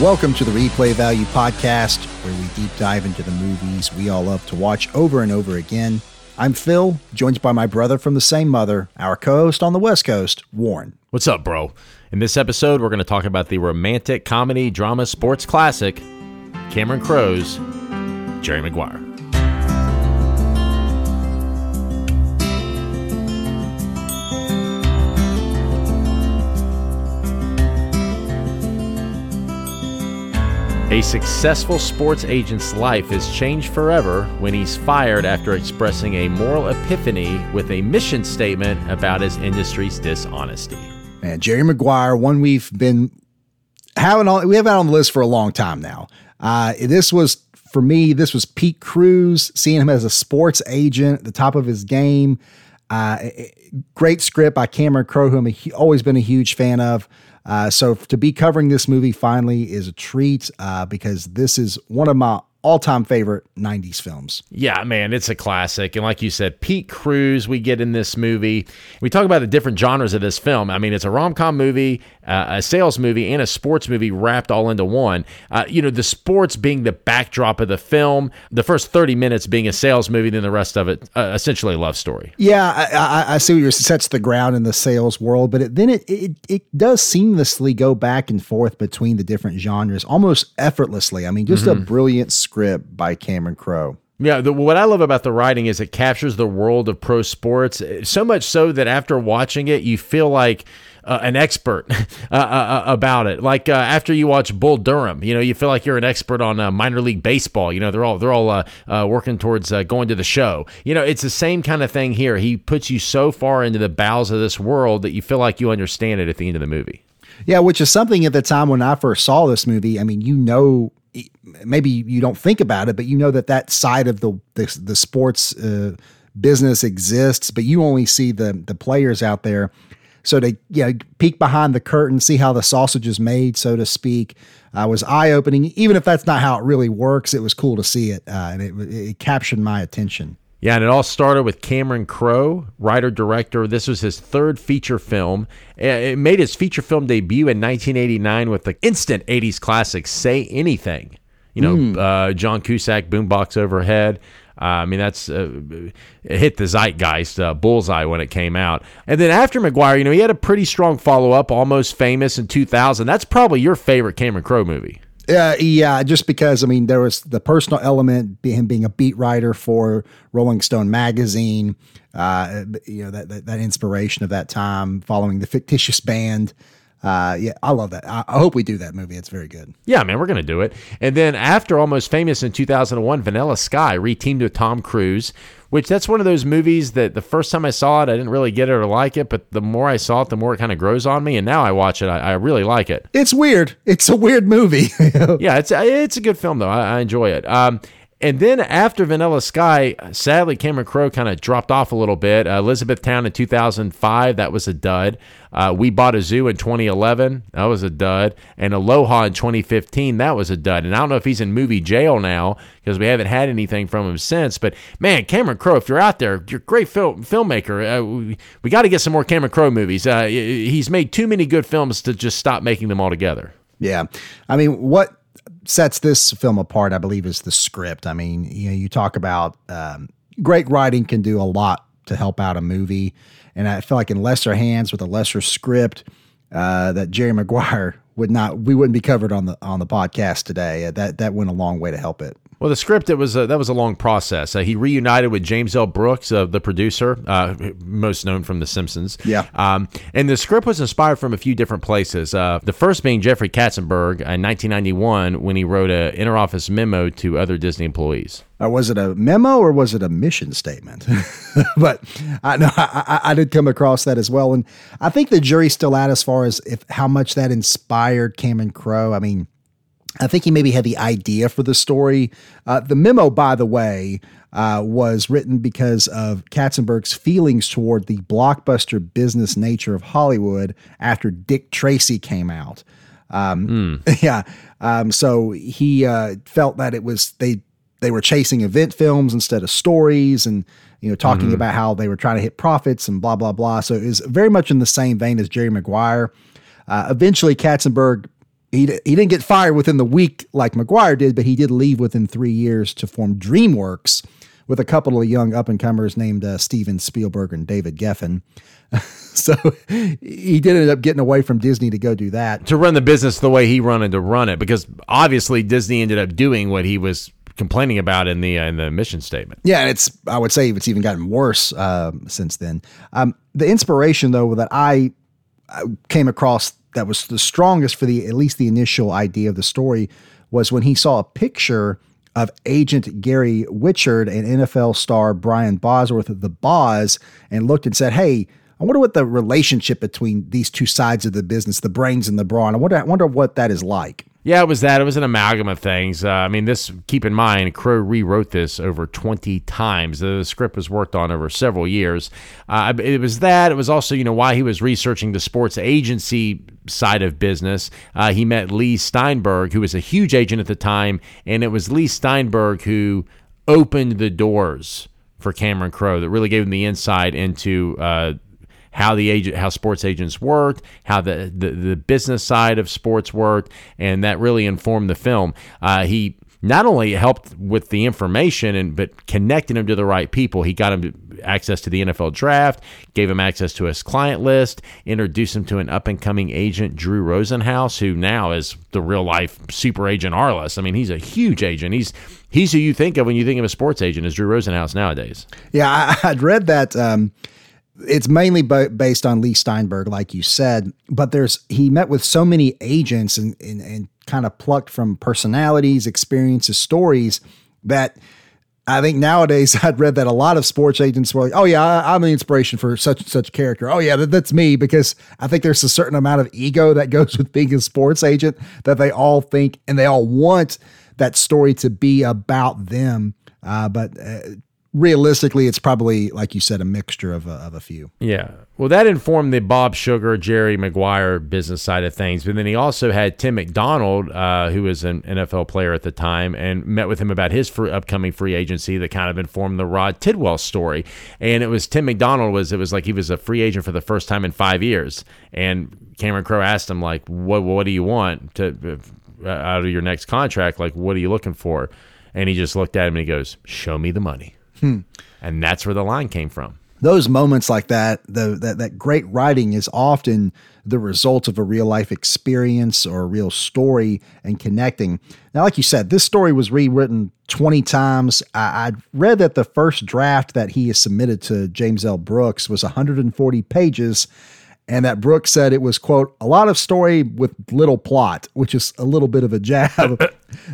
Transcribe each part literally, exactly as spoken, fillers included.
Welcome to the Replay Value Podcast, where we deep dive into the movies we all love to watch over and over again. I'm Phil, joined by my brother from the same mother, our co-host on the West Coast, Warren. What's up, bro? In this episode, we're going to talk about the romantic comedy drama sports classic, Cameron Crowe's Jerry Maguire. A successful sports agent's life is changed forever when he's fired after expressing a moral epiphany with a mission statement about his industry's dishonesty. Man, Jerry Maguire, one we've been having on, we have out on the list for a long time now. Uh, this was, for me, this was Pete Cruz, seeing him as a sports agent at the top of his game. Uh, great script by Cameron Crowe, who I'm always been a huge fan of. Uh, so to be covering this movie finally is a treat uh, because this is one of my all-time favorite nineties films. Yeah, man, it's a classic. And like you said, Pete Cruz we get in this movie. We talk about the different genres of this film. I mean, it's a rom-com movie, uh, a sales movie, and a sports movie wrapped all into one. Uh, you know, the sports being the backdrop of the film, the first thirty minutes being a sales movie, then the rest of it uh, essentially a love story. Yeah, I, I, I see what you're sets the ground in the sales world, but it, then it, it, it does seamlessly go back and forth between the different genres almost effortlessly. I mean, just mm-hmm. a brilliant script. Script by Cameron Crowe. Yeah, the, what I love about the writing is it captures the world of pro sports so much so that after watching it, you feel like uh, an expert uh, uh, about it. Like uh, after you watch Bull Durham, you know, you feel like you're an expert on uh, minor league baseball. You know, they're all they're all uh, uh, working towards uh, going to the show. You know, it's the same kind of thing here. He puts you so far into the bowels of this world that you feel like you understand it at the end of the movie. Yeah, which is something at the time when I first saw this movie. I mean, you know. Maybe you don't think about it, but you know that that side of the the, the sports uh, business exists, but you only see the the players out there. So to you know, peek behind the curtain, see how the sausage is made, so to speak, uh, was eye-opening. Even if that's not how it really works, it was cool to see it, uh, and it, it captured my attention. Yeah, and it all started with Cameron Crowe, writer-director. This was his third feature film. It made his feature film debut in nineteen eighty-nine with the instant eighties classic, Say Anything. You know, mm. uh, John Cusack, Boombox Overhead. Uh, I mean, that's uh, it hit the zeitgeist, uh, bullseye when it came out. And then after Maguire, you know, he had a pretty strong follow-up, Almost Famous in two thousand. That's probably your favorite Cameron Crowe movie. Uh, yeah, just because, I mean, there was the personal element, him being a beat writer for Rolling Stone magazine, uh, you know, that, that, that inspiration of that time following the fictitious band. Uh, yeah, I love that. I, I hope we do that movie. It's very good. Yeah, man, we're going to do it. And then after Almost Famous in two thousand one, Vanilla Sky reteamed with Tom Cruise, which that's one of those movies that the first time I saw it, I didn't really get it or like it, but the more I saw it, the more it kind of grows on me. And now I watch it. I, I really like it. It's weird. It's a weird movie. Yeah, it's, it's a good film, though. I, I enjoy it. Um, And then after Vanilla Sky, sadly, Cameron Crowe kind of dropped off a little bit. Uh, Elizabethtown in two thousand five, that was a dud. Uh, We Bought a Zoo in twenty eleven, that was a dud. And Aloha in twenty fifteen, that was a dud. And I don't know if he's in movie jail now because we haven't had anything from him since. But, man, Cameron Crowe, if you're out there, you're a great fil- filmmaker. Uh, we we got to get some more Cameron Crowe movies. Uh, he's made too many good films to just stop making them altogether. Yeah. I mean, what sets this film apart, I believe, is the script. I mean, you know, you talk about um, great writing can do a lot to help out a movie. And I feel like in lesser hands with a lesser script uh, that Jerry Maguire would not, we wouldn't be covered on the, on the podcast today. Uh, that, that went a long way to help it. Well, the script, it was a, that was a long process. Uh, he reunited with James L. Brooks, uh, the producer, uh, most known from The Simpsons. Yeah. Um, and the script was inspired from a few different places. Uh, the first being Jeffrey Katzenberg in nineteen ninety-one when he wrote an interoffice memo to other Disney employees. Uh, was it a memo or was it a mission statement? But I know I, I, I did come across that as well. And I think the jury's still out as far as if how much that inspired Cameron Crowe. I mean, I think he maybe had the idea for the story. Uh, the memo, by the way, uh, was written because of Katzenberg's feelings toward the blockbuster business nature of Hollywood after Dick Tracy came out. Um, mm. Yeah. Um, so he uh, felt that it was they they were chasing event films instead of stories and, you know, talking mm-hmm. about how they were trying to hit profits and blah, blah, blah. So it was very much in the same vein as Jerry Maguire. Uh, eventually, Katzenberg he he didn't get fired within the week like Maguire did, but he did leave within three years to form DreamWorks with a couple of young up-and-comers named uh, Steven Spielberg and David Geffen. So he did end up getting away from Disney to go do that. To run the business the way he wanted to run it, because obviously Disney ended up doing what he was complaining about in the uh, in the mission statement. Yeah, and it's I would say it's even gotten worse uh, since then. Um, the inspiration, though, that I, I came across that was the strongest for the at least the initial idea of the story was when he saw a picture of Agent Gary Wichard and N F L star Brian Bosworth of the Boz, and looked and said, hey, I wonder what the relationship between these two sides of the business, the brains and the brawn, I wonder, I wonder what that is like. Yeah, it was that. It was an amalgam of things. Uh, I mean, this, keep in mind, Crowe rewrote this over twenty times. The script was worked on over several years. Uh, it was that. It was also, you know, why he was researching the sports agency side of business. Uh, he met Lee Steinberg, who was a huge agent at the time, and it was Lee Steinberg who opened the doors for Cameron Crowe that really gave him the insight into uh how the agent, how sports agents worked, how the, the, the business side of sports worked, and that really informed the film. Uh, he not only helped with the information, and but connecting him to the right people. He got him access to the N F L draft, gave him access to his client list, introduced him to an up-and-coming agent, Drew Rosenhaus, who now is the real-life super agent Arliss. I mean, he's a huge agent. He's he's who you think of when you think of a sports agent, is Drew Rosenhaus nowadays. Yeah, I, I'd read that... Um... It's mainly based on Lee Steinberg, like you said, but there's he met with so many agents and, and, and kind of plucked from personalities, experiences, stories that I think nowadays I'd read that a lot of sports agents were like, oh, yeah, I, I'm the inspiration for such and such character. Oh, yeah, that, that's me, because I think there's a certain amount of ego that goes with being a sports agent that they all think and they all want that story to be about them. Uh, but uh, Realistically, it's probably, like you said, a mixture of a, of a few. Yeah. Well, that informed the Bob Sugar, Jerry Maguire business side of things. But then he also had Tim McDonald, uh, who was an N F L player at the time, and met with him about his free, upcoming free agency that kind of informed the Rod Tidwell story. And it was Tim McDonald was, it was like he was a free agent for the first time in five years. And Cameron Crowe asked him, like, what, what do you want to uh, out of your next contract? Like, what are you looking for? And he just looked at him and he goes, show me the money. Hmm. And that's where the line came from. Those moments like that, the, that, that great writing is often the result of a real life experience or a real story and connecting. Now, like you said, this story was rewritten twenty times. I, I read that the first draft that he has submitted to James L. Brooks was one hundred forty pages, and that Brooks said it was, quote, a lot of story with little plot, which is a little bit of a jab.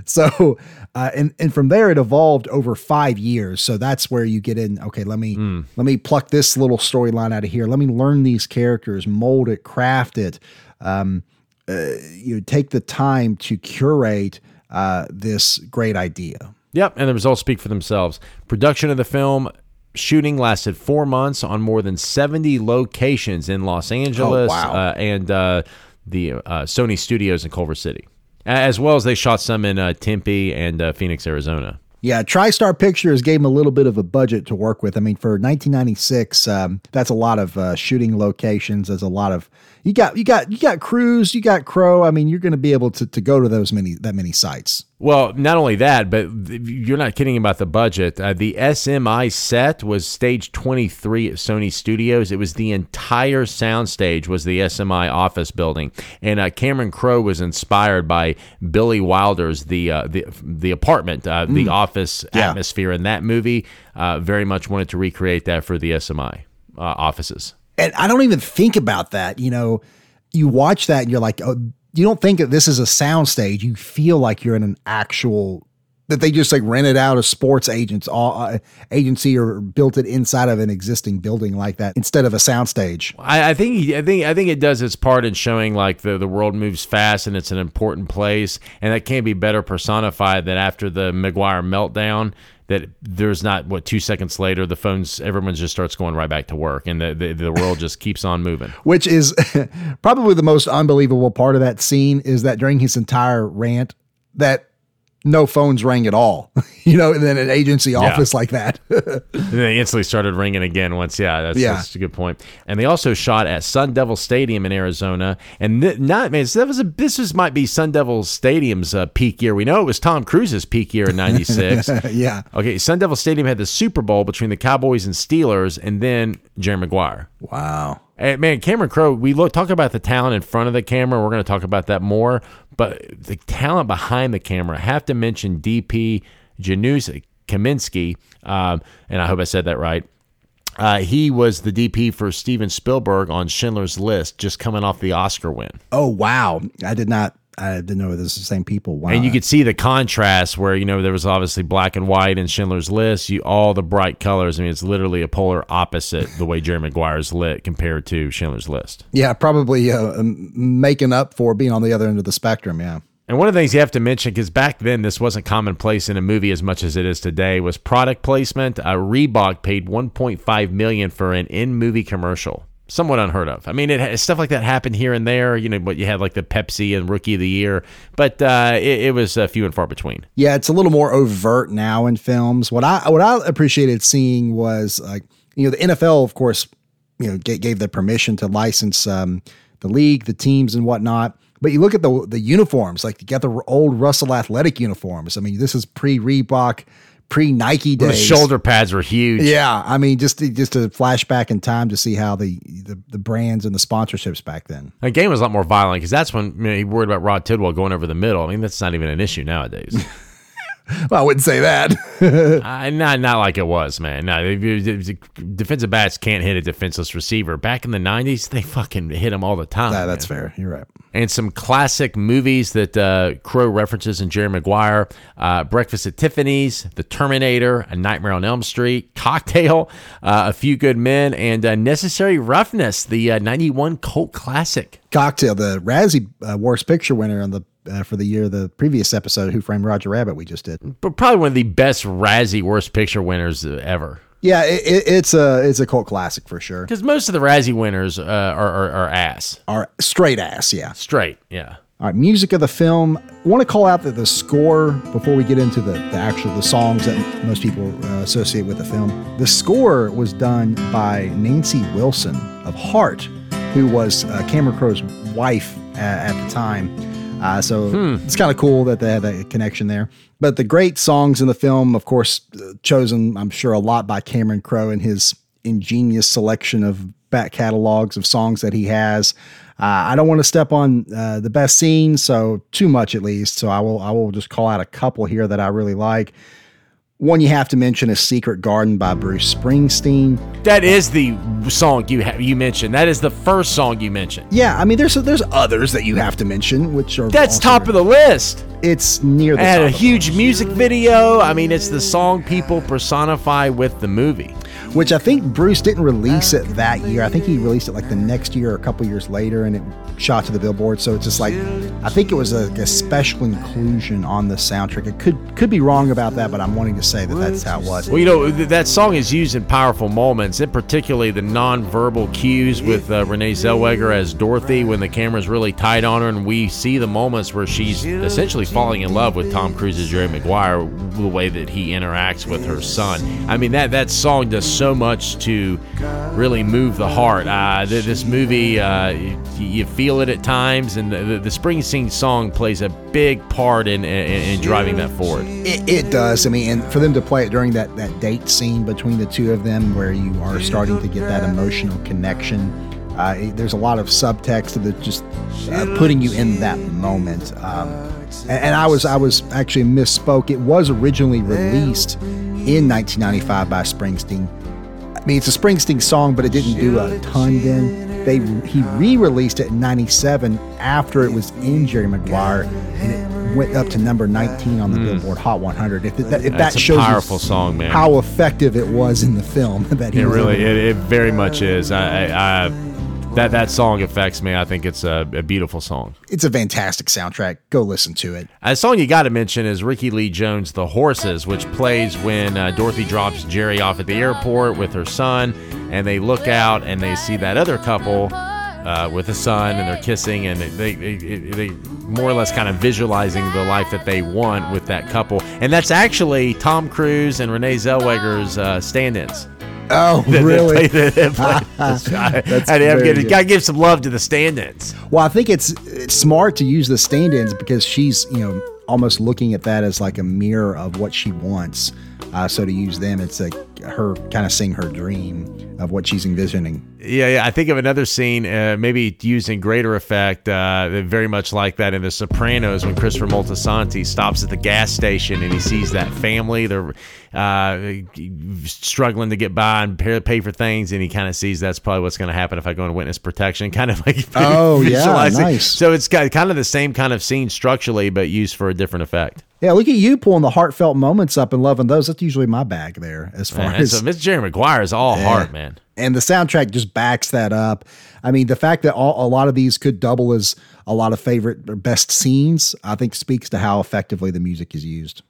So, uh, and, and from there it evolved over five years. So that's where you get in. Okay. Let me, mm. let me pluck this little storyline out of here. Let me learn these characters, mold it, craft it. Um, uh, you know, take the time to curate, uh, this great idea. Yep. And the results speak for themselves. Production of the film shooting lasted four months on more than seventy locations in Los Angeles. Oh, wow. uh, and, uh, the, uh, Sony Studios in Culver City. As well as they shot some in uh, Tempe and uh, Phoenix, Arizona. Yeah, TriStar Pictures gave them a little bit of a budget to work with. I mean, for nineteen ninety-six, um, that's a lot of uh, shooting locations. There's a lot of you got you got you got Cruise, you got Crowe. I mean, you're going to be able to to go to those many that many sites. Well, not only that, but you're not kidding about the budget. Uh, the S M I set was stage twenty-three at Sony Studios. It was the entire soundstage was the S M I office building. And uh, Cameron Crowe was inspired by Billy Wilder's The uh, the, the Apartment, uh, the mm. office yeah. atmosphere in that movie. Uh, very much wanted to recreate that for the S M I uh, offices. And I don't even think about that. You know, you watch that and you're like, oh, you don't think that this is a soundstage. You feel like you're in an actual, that they just like rented out a sports agent's uh, agency or built it inside of an existing building like that instead of a soundstage. I, I think I think I think it does its part in showing like the, the world moves fast and it's an important place, and that can't be better personified than after the Maguire meltdown. That there's not, what, two seconds later, the phones, everyone just starts going right back to work, and the, the, the world just keeps on moving. Which is probably the most unbelievable part of that scene is that during his entire rant, that no phones rang at all, you know, and then an agency office yeah. like that. And they instantly started ringing again once. Yeah that's, yeah, that's a good point. And they also shot at Sun Devil Stadium in Arizona. And th- not, man, so that was a, this was, might be Sun Devil Stadium's uh, peak year. We know it was Tom Cruise's peak year in ninety-six. Yeah. Okay, Sun Devil Stadium had the Super Bowl between the Cowboys and Steelers, and then Jerry Maguire. Wow. And man, Cameron Crowe, we look, talk about the talent in front of the camera. We're going to talk about that more. But the talent behind the camera, I have to mention D P Janusz Kaminski, um, and I hope I said that right. Uh, he was the D P for Steven Spielberg on Schindler's List, just coming off the Oscar win. Oh, wow. I did not. I didn't know it was the same people. Wow. And you could see the contrast where, you know, there was obviously black and white in Schindler's List, you all the bright colors. I mean, it's literally a polar opposite the way Jerry Maguire's lit compared to Schindler's List. Yeah, probably uh, making up for being on the other end of the spectrum, yeah. And one of the things you have to mention, because back then this wasn't commonplace in a movie as much as it is today, was product placement. Uh, Reebok paid one point five million dollars for an in-movie commercial. Somewhat unheard of. I mean, it stuff like that happened here and there, you know, but you had like the Pepsi and Rookie of the Year, but uh, it, it was uh, few and far between. Yeah, it's a little more overt now in films. What I what I appreciated seeing was, like, you know, the N F L, of course, you know, gave, gave the permission to license um, the league, the teams and whatnot. But you look at the the uniforms, like you got the old Russell Athletic uniforms. I mean, this is pre-Reebok, pre-Nike days. Well, the shoulder pads were huge. Yeah, I mean, just just a flashback in time to see how the, the, the brands and the sponsorships back then. The game was a lot more violent, because that's when, you know, he worried about Rod Tidwell going over the middle. I mean, that's not even an issue nowadays. Well, I wouldn't say that. uh, not not like it was, man. No, defensive backs can't hit a defenseless receiver. Back in the nineties, they fucking hit them all the time. Nah, that's fair. You're right. And some classic movies that uh, Crowe references in Jerry Maguire, uh, Breakfast at Tiffany's, The Terminator, A Nightmare on Elm Street, Cocktail, uh, A Few Good Men, and uh, Necessary Roughness, the uh, ninety-one cult classic. Cocktail, the Razzie uh, Worst Picture winner on the Uh, for the year, the previous episode, Who Framed Roger Rabbit, we just did. But probably one of the best Razzie Worst Picture winners ever. Yeah, it, it, it's a it's a cult classic for sure. Because most of the Razzie winners uh, are, are are ass, are straight ass, yeah, straight, yeah. All right, music of the film. I want to call out the, the score before we get into the, the actual the songs that most people uh, associate with the film. The score was done by Nancy Wilson of Heart, who was uh, Cameron Crowe's wife uh, at the time. Uh, so hmm. It's kind of cool that they had a connection there. But the great songs in the film, of course, uh, chosen, I'm sure, a lot by Cameron Crowe and his ingenious selection of back catalogs of songs that he has. Uh, I don't want to step on uh, the best scenes, so too much at least. So I will I will just call out a couple here that I really like. One you have to mention is Secret Garden by Bruce Springsteen. That is the song you ha- you mentioned. That is the first song you mentioned. Yeah, I mean, there's there's others that you have to mention, which are... That's top there. Of the list. It's near the I top had a huge music video. I mean, it's the song people personify with the movie. Which I think Bruce didn't release it that year. I think he released it like the next year or a couple years later, and it shot to the Billboard. So it's just like, I think it was a, a special inclusion on the soundtrack. It could could be wrong about that, but I'm wanting to say that that's how it was. Well, you know, that song is used in powerful moments, and particularly the non-verbal cues with uh, Renee Zellweger as Dorothy when the camera's really tight on her, and we see the moments where she's essentially falling in love with Tom Cruise's Jerry Maguire, the way that he interacts with her son. I mean, that, that song does so much to really move the heart. Uh, this movie, uh, you feel it at times, and the, the Springsteen song plays a big part in, in, in driving that forward. It, it does. I mean, and for them to play it during that, that date scene between the two of them where you are starting to get that emotional connection, uh, it, there's a lot of subtext that just uh, putting you in that moment. Um, and, and I was I was actually misspoke. It was originally released in nineteen ninety-five by Springsteen. I mean, it's a Springsteen song, but it didn't do a ton then. They He re-released it in ninety-seven after it was in Jerry Maguire, and it went up to number nineteen on the mm. Billboard Hot one hundred. If, it, that, if that shows powerful song, man. How effective it was in the film. that he It was really, it, it very much is. I, I, I that, that song affects me. I think it's a, a beautiful song. It's a fantastic soundtrack. Go listen to it. A song you got to mention is Ricky Lee Jones' The Horses, which plays when uh, Dorothy drops Jerry off at the airport with her son, and they look out and they see that other couple uh, with a son, and they're kissing, and they they, they, they more or less kind of visualizing the life that they want with that couple. And that's actually Tom Cruise and Renee Zellweger's uh, stand-ins. Oh, that, really? That play, that play that's I mean, gotta give some love to the stand-ins. Well, I think it's, it's smart to use the stand-ins because she's, you know, almost looking at that as like a mirror of what she wants. Uh, so to use them, it's like her kind of seeing her dream of what she's envisioning. Yeah, yeah. I think of another scene, uh, maybe using greater effect, uh, very much like that in The Sopranos when Christopher Moltisanti stops at the gas station and he sees that family. They're uh, struggling to get by and pay for things, and he kind of sees that's probably what's going to happen if I go into witness protection. Kind of like oh, visualizing. Yeah, nice. So it's kind of the same kind of scene structurally, but used for a different effect. Yeah, look at you pulling the heartfelt moments up and loving those. That's usually my bag there as far man, as... So Mister Jerry Maguire is all yeah. heart, man. And the soundtrack just backs that up. I mean, the fact that all, a lot of these could double as a lot of favorite or best scenes, I think speaks to how effectively the music is used.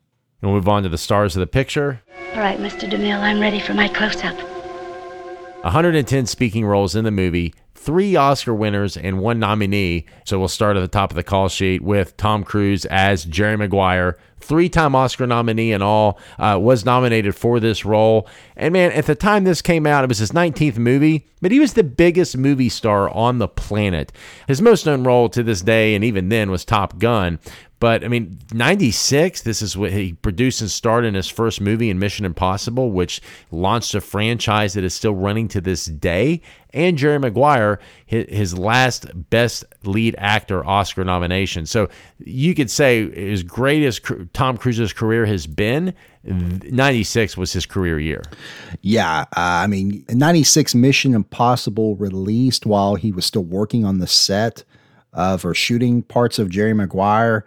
We'll move on to the stars of the picture. All right, Mister DeMille, I'm ready for my close-up. one hundred ten speaking roles in the movie, three Oscar winners and one nominee. So we'll start at the top of the call sheet with Tom Cruise as Jerry Maguire, three-time Oscar nominee in all, uh, was nominated for this role. And man, at the time this came out, it was his nineteenth movie, but he was the biggest movie star on the planet. His most known role to this day, and even then, was Top Gun. But, I mean, ninety-six, this is what he produced and starred in his first movie in Mission Impossible, which launched a franchise that is still running to this day. And Jerry Maguire, his last Best Lead Actor Oscar nomination. So you could say as great as Tom Cruise's career has been, ninety-six was his career year. Yeah, uh, I mean, ninety-six Mission Impossible released while he was still working on the set of or shooting parts of Jerry Maguire.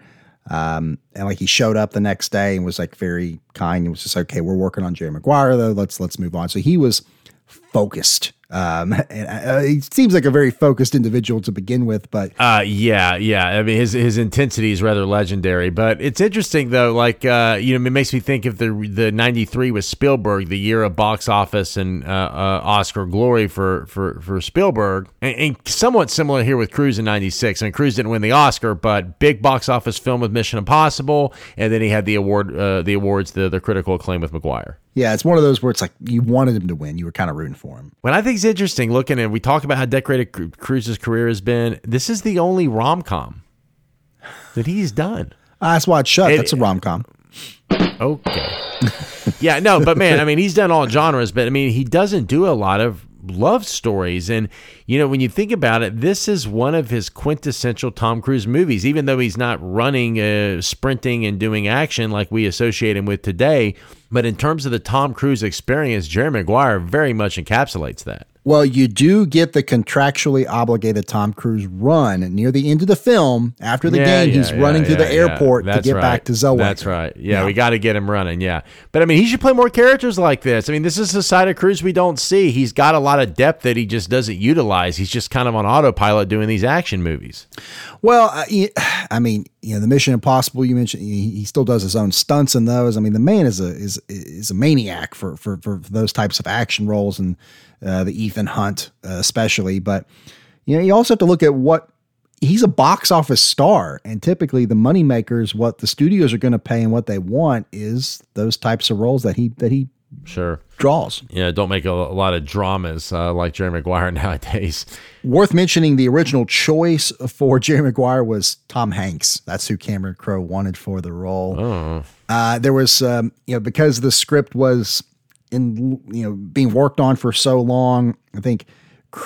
Um, and like he showed up the next day and was like very kind and was just like, okay, we're working on Jerry Maguire though. Let's, let's move on. So he was focused. Um, and uh, he seems like a very focused individual to begin with, but uh, yeah, yeah. I mean, his, his intensity is rather legendary, but it's interesting though. Like, uh, you know, it makes me think of the, the ninety-three with Spielberg, the year of box office and, uh, uh Oscar glory for, for, for Spielberg, and, and somewhat similar here with Cruise in ninety-six. I mean, Cruise didn't win the Oscar, but big box office film with Mission Impossible. And then he had the award, uh, the awards, the, the critical acclaim with Maguire. Yeah. It's one of those where it's like, you wanted him to win. You were kind of rooting for him. But I think it's interesting looking at, we talk about how decorated Cruise's career has been. This is the only rom-com that he's done. Uh, that's why it's shut. It, that's a rom-com. Okay. Yeah, no, but man, I mean, he's done all genres, but I mean, he doesn't do a lot of love stories. And, you know, when you think about it, this is one of his quintessential Tom Cruise movies, even though he's not running, uh, sprinting and doing action like we associate him with today. But in terms of the Tom Cruise experience, Jerry Maguire very much encapsulates that. Well, you do get the contractually obligated Tom Cruise run near the end of the film. After the yeah, game, yeah, he's yeah, running yeah, to the yeah, airport yeah. to get right. back to Zellweger. That's right. Yeah, yeah. We got to get him running. Yeah. But I mean, he should play more characters like this. I mean, this is the side of Cruise we don't see. He's got a lot of depth that he just doesn't utilize. He's just kind of on autopilot doing these action movies. Well, I, I mean, you know, the Mission Impossible you mentioned, he still does his own stunts in those. I mean, the man is a is is a maniac for for, for those types of action roles and uh, the Ethan Hunt uh, especially. But you know, you also have to look at what he's a box office star, and typically the moneymakers, what the studios are going to pay and what they want is those types of roles that he that he. Sure. Draws. Yeah, don't make a, a lot of dramas uh, like Jerry Maguire nowadays. Worth mentioning, the original choice for Jerry Maguire was Tom Hanks. That's who Cameron Crowe wanted for the role. Oh. Uh, there was, um, you know, because the script was in, you know, being worked on for so long, I think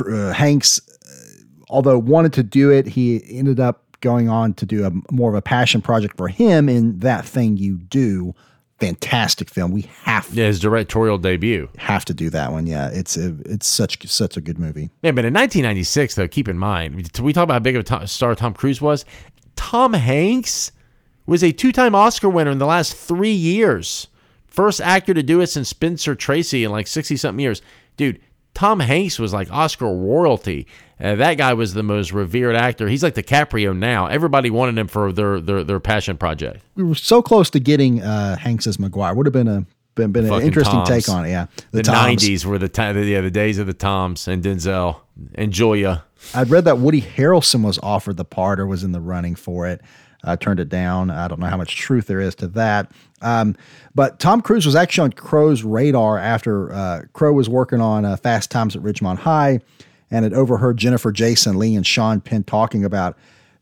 uh, Hanks, uh, although wanted to do it, he ended up going on to do a more of a passion project for him in That Thing You Do. Fantastic film. We have to. Yeah, his directorial debut. Have to do that one. Yeah, it's a, it's such such a good movie. Yeah, but in nineteen ninety-six, though, keep in mind, we talk about how big of a star Tom Cruise was. Tom Hanks was a two-time Oscar winner in the last three years. First actor to do it since Spencer Tracy in like sixty-something years. Dude, Tom Hanks was like Oscar royalty. Uh, that guy was the most revered actor. He's like DiCaprio now. Everybody wanted him for their their, their passion project. We were so close to getting uh, Hanks as Maguire. Would have been a been, been an interesting Toms. take on it. Yeah, the nineties were the, t- the yeah the days of the Toms and Denzel and Julia. I'd read that Woody Harrelson was offered the part or was in the running for it. Uh, turned it down. I don't know how much truth there is to that. Um, but Tom Cruise was actually on Crowe's radar after uh, Crowe was working on uh, Fast Times at Ridgemont High and had overheard Jennifer Jason Leigh and Sean Penn talking about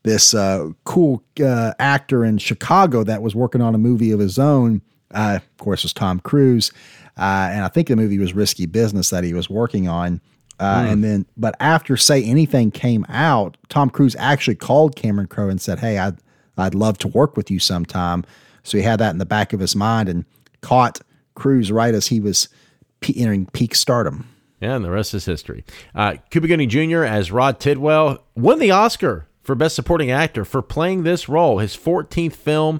this uh, cool uh, actor in Chicago that was working on a movie of his own. Uh, of course, it was Tom Cruise. Uh, and I think the movie was Risky Business that he was working on. Uh, mm. And then, but after Say Anything came out, Tom Cruise actually called Cameron Crowe and said, "Hey, I'd, I'd love to work with you sometime." So he had that in the back of his mind and caught Cruise right as he was pe- entering peak stardom. Yeah, and the rest is history. Uh, Cuba Gooding Junior as Rod Tidwell won the Oscar for Best Supporting Actor for playing this role, his fourteenth film.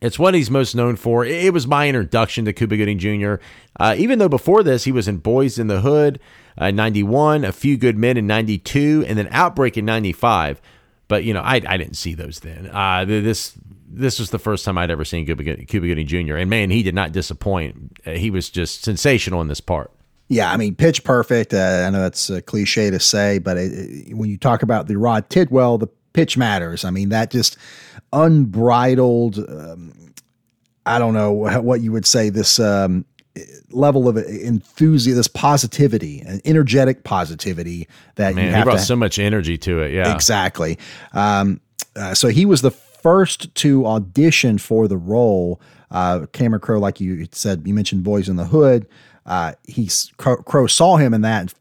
It's what he's most known for. It was my introduction to Cuba Gooding Junior Uh, even though before this, he was in Boys in the Hood, uh, ninety-one, A Few Good Men in ninety-two, and then Outbreak in ninety-five. But, you know, I I didn't see those then. Uh, this this was the first time I'd ever seen Cuba, Cuba Gooding Junior And, man, he did not disappoint. He was just sensational in this part. Yeah, I mean, pitch perfect. Uh, I know that's a cliche to say, but it, it, when you talk about the Rod Tidwell, the pitch matters. I mean, that just unbridled, um, I don't know what you would say, this um, level of enthusiasm, this positivity, an energetic positivity that Man, you have he brought to, so much energy to it. Yeah, exactly. Um, uh, so he was the first to audition for the role. Uh, Cameron Crowe, like you said, you mentioned Boys in the Hood. Uh, he's Crowe saw him in that and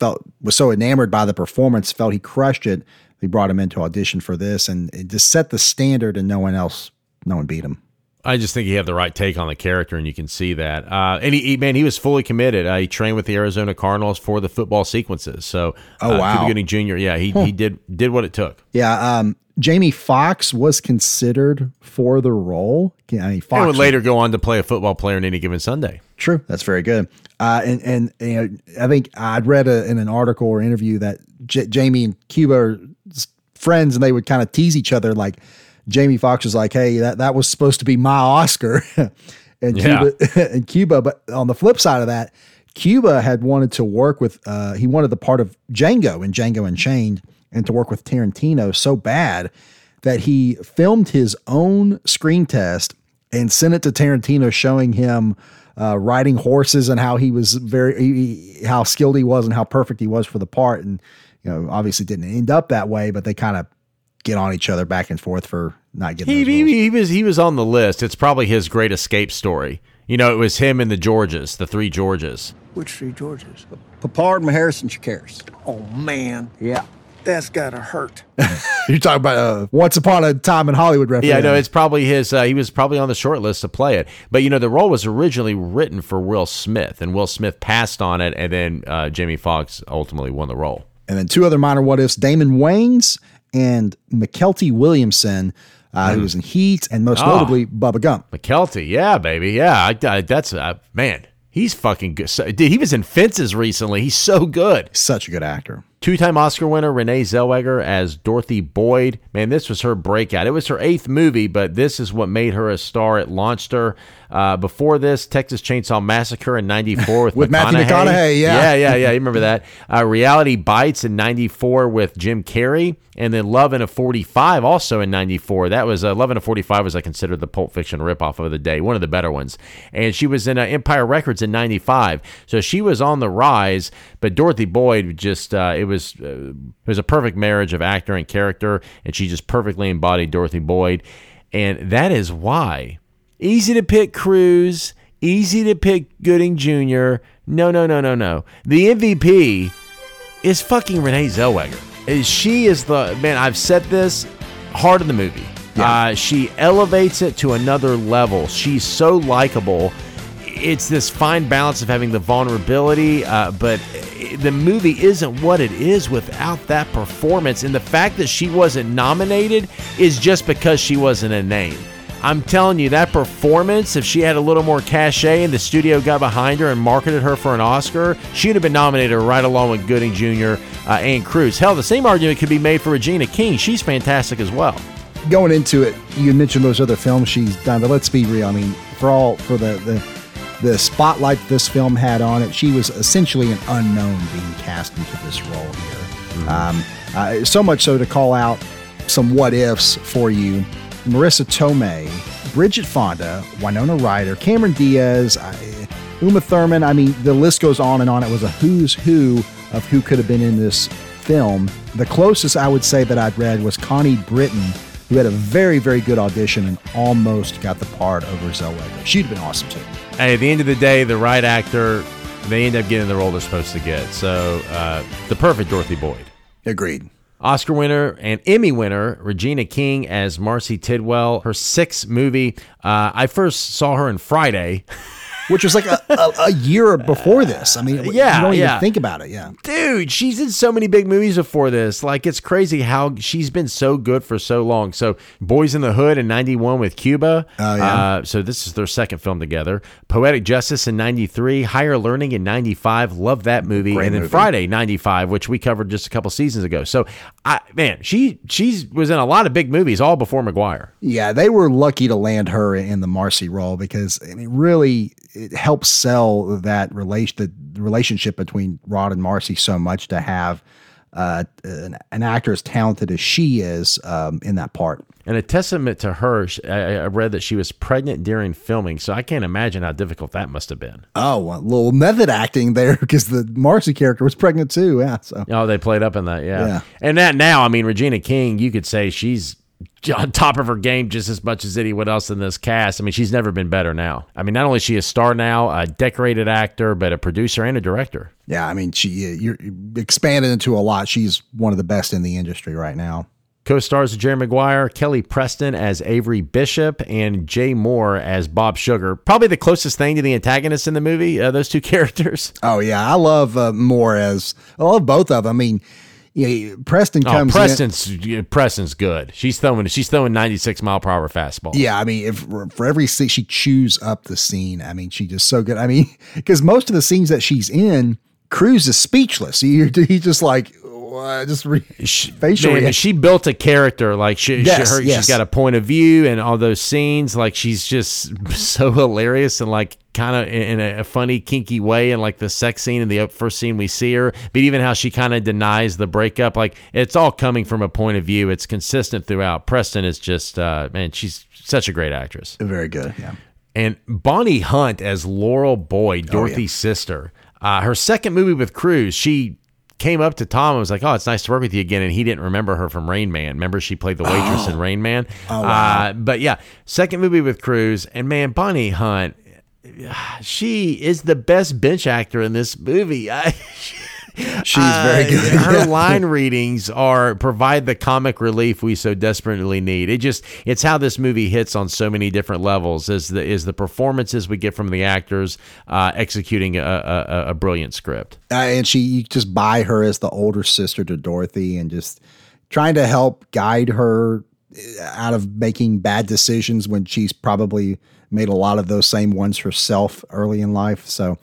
felt was so enamored by the performance, felt he crushed it. They brought him in to audition for this, and it just set the standard, and no one else, no one beat him. I just think he had the right take on the character, and you can see that. Uh, and, he, he, man, he was fully committed. Uh, he trained with the Arizona Cardinals for the football sequences. So, oh, uh, wow. Cuba Gooding Junior, yeah, he huh. he did did what it took. Yeah, um, Jamie Foxx was considered for the role. I mean, Fox would later go on to play a football player in Any Given Sunday. True, that's very good. Uh, and, and and I think I'd read a, in an article or interview that J- Jamie and Cuba are friends, and they would kind of tease each other. Like Jamie Foxx was like, "Hey, that, that was supposed to be my Oscar," and Cuba yeah. and Cuba. But on the flip side of that, Cuba had wanted to work with. Uh, he wanted the part of Django in Django Unchained, and to work with Tarantino so bad that he filmed his own screen test and sent it to Tarantino, showing him. Uh, riding horses and how he was very, he, how skilled he was and how perfect he was for the part. And, you know, obviously didn't end up that way, but they kind of get on each other back and forth for not getting he, he, he was, he was on the list. It's probably his great escape story. You know, it was him and the Georges, the three Georges. Which three Georges? Papard, Maharis, and Chacaris. Oh man. Yeah. That's gotta hurt. You're talking about uh, Once Upon a Time in Hollywood reference. Yeah, no, it's probably his. Uh, he was probably on the short list to play it. But you know, the role was originally written for Will Smith, and Will Smith passed on it, and then uh, Jamie Foxx ultimately won the role. And then two other minor what ifs: Damon Wayans and McKelty Williamson, uh, mm. who was in Heat, and most oh, notably Bubba Gump. McKelty, yeah, baby, yeah, I, I, that's uh, man. He's fucking good. So, dude, he was in Fences recently. He's so good. Such a good actor. Two-time Oscar winner Renee Zellweger as Dorothy Boyd. Man, this was her breakout. It was her eighth movie, but this is what made her a star. It launched her. Uh, before this, Texas Chainsaw Massacre in ninety-four with, with McConaughey. Matthew McConaughey. Yeah, yeah, yeah. yeah. You remember that. Uh, Reality Bites in ninety-four with Jim Carrey. And then Love in a forty-five also in ninety-four. That was uh, Love in a forty-five was I considered the Pulp Fiction ripoff of the day. One of the better ones. And she was in uh, Empire Records in ninety-five. So she was on the rise, but Dorothy Boyd just, uh, it was uh, it was a perfect marriage of actor and character, and she just perfectly embodied Dorothy Boyd. And that is why easy to pick Cruise, easy to pick Gooding Junior No, no, no, no, no. The M V P is fucking Renee Zellweger. She is the, man, I've said this, heart of the movie. Yeah. Uh, she elevates it to another level. She's so likable. It's this fine balance of having the vulnerability, uh, but the movie isn't what it is without that performance. And the fact that she wasn't nominated is just because she wasn't a name. I'm telling you, that performance, if she had a little more cachet and the studio got behind her and marketed her for an Oscar, she'd have been nominated right along with Gooding Junior uh, and Cruise. Hell, the same argument could be made for Regina King. She's fantastic as well. Going into it, you mentioned those other films she's done, but let's be real. I mean, for all for the the, the spotlight this film had on it, she was essentially an unknown being cast into this role here. Mm-hmm. Um, Uh, so much so to call out some what-ifs for you. Marissa Tomei, Bridget Fonda, Winona Ryder, Cameron Diaz, I, Uma Thurman. I mean, the list goes on and on. It was a who's who of who could have been in this film. The closest I would say that I'd read was Connie Britton, who had a very, very good audition and almost got the part over Zellweger. She'd have been awesome, too. Hey, at the end of the day, the right actor, they end up getting the role they're supposed to get. So uh, the perfect Dorothy Boyd. Agreed. Oscar winner and Emmy winner Regina King as Marcy Tidwell, her sixth movie. Uh, I first saw her in Friday. Which was like a, a, a year before this. I mean, yeah, you don't even yeah. think about it. Yeah, dude, she's in so many big movies before this. Like, it's crazy how she's been so good for so long. So Boys in the Hood in ninety-one with Cuba. Oh, yeah. Uh, so this is their second film together. Poetic Justice in ninety-three. Higher Learning in ninety-five. Love that movie. Great and then movie. Friday, ninety-five, which we covered just a couple seasons ago. So, I man, she she's was in a lot of big movies, all before Maguire. Yeah, they were lucky to land her in the Marcy role because, I mean, really... it helps sell that relation, the relationship between Rod and Marcy so much to have uh, an, an actor as talented as she is um, in that part. And a testament to her, I read that she was pregnant during filming, so I can't imagine how difficult that must have been. Oh, a little method acting there because the Marcy character was pregnant too. Yeah. So. Oh, they played up in that. Yeah. yeah. And that now, I mean, Regina King, you could say she's on top of her game just as much as anyone else in this cast. I mean, she's never been better now. I mean, not only is she a star now, a decorated actor, but a producer and a director. Yeah, I mean, she you're expanded into a lot. She's one of the best in the industry right now. Co-stars Jerry Maguire, Kelly Preston as Avery Bishop, and Jay Moore as Bob Sugar. Probably the closest thing to the antagonist in the movie, uh, those two characters. Oh, yeah. I love uh, Moore as... I love both of them. I mean... Yeah, Preston comes. Oh, Preston's in. Preston's good. She's throwing. She's throwing ninety-six mile per hour fastball. Yeah, I mean, if for every scene she chews up the scene. I mean, she just so good. I mean, because most of the scenes that she's in, Cruise is speechless. He, he's just like just re- she, facial. Man, she built a character. Like she, yes, she her, yes. she's got a point of view, and all those scenes. Like she's just so hilarious and like. Kind of in a funny, kinky way, and like the sex scene and the first scene we see her, but even how she kind of denies the breakup, like it's all coming from a point of view. It's consistent throughout. Preston is just, uh, man, she's such a great actress. Very good, yeah. And Bonnie Hunt as Laurel Boyd, Dorothy's oh, yeah. sister. Uh, her second movie with Cruise, she came up to Tom and was like, oh, it's nice to work with you again. And he didn't remember her from Rain Man. Remember, she played the waitress oh. in Rain Man. Oh, wow. Uh, but yeah, second movie with Cruise. And man, Bonnie Hunt, she is the best bench actor in this movie. I, She's uh, very good. Her line readings are provide the comic relief we so desperately need. It just it's how this movie hits on so many different levels. Is the is the performances we get from the actors uh, executing a, a, a brilliant script. Uh, and she you just buy her as the older sister to Dorothy and just trying to help guide her out of making bad decisions when she's probably made a lot of those same ones herself early in life. So,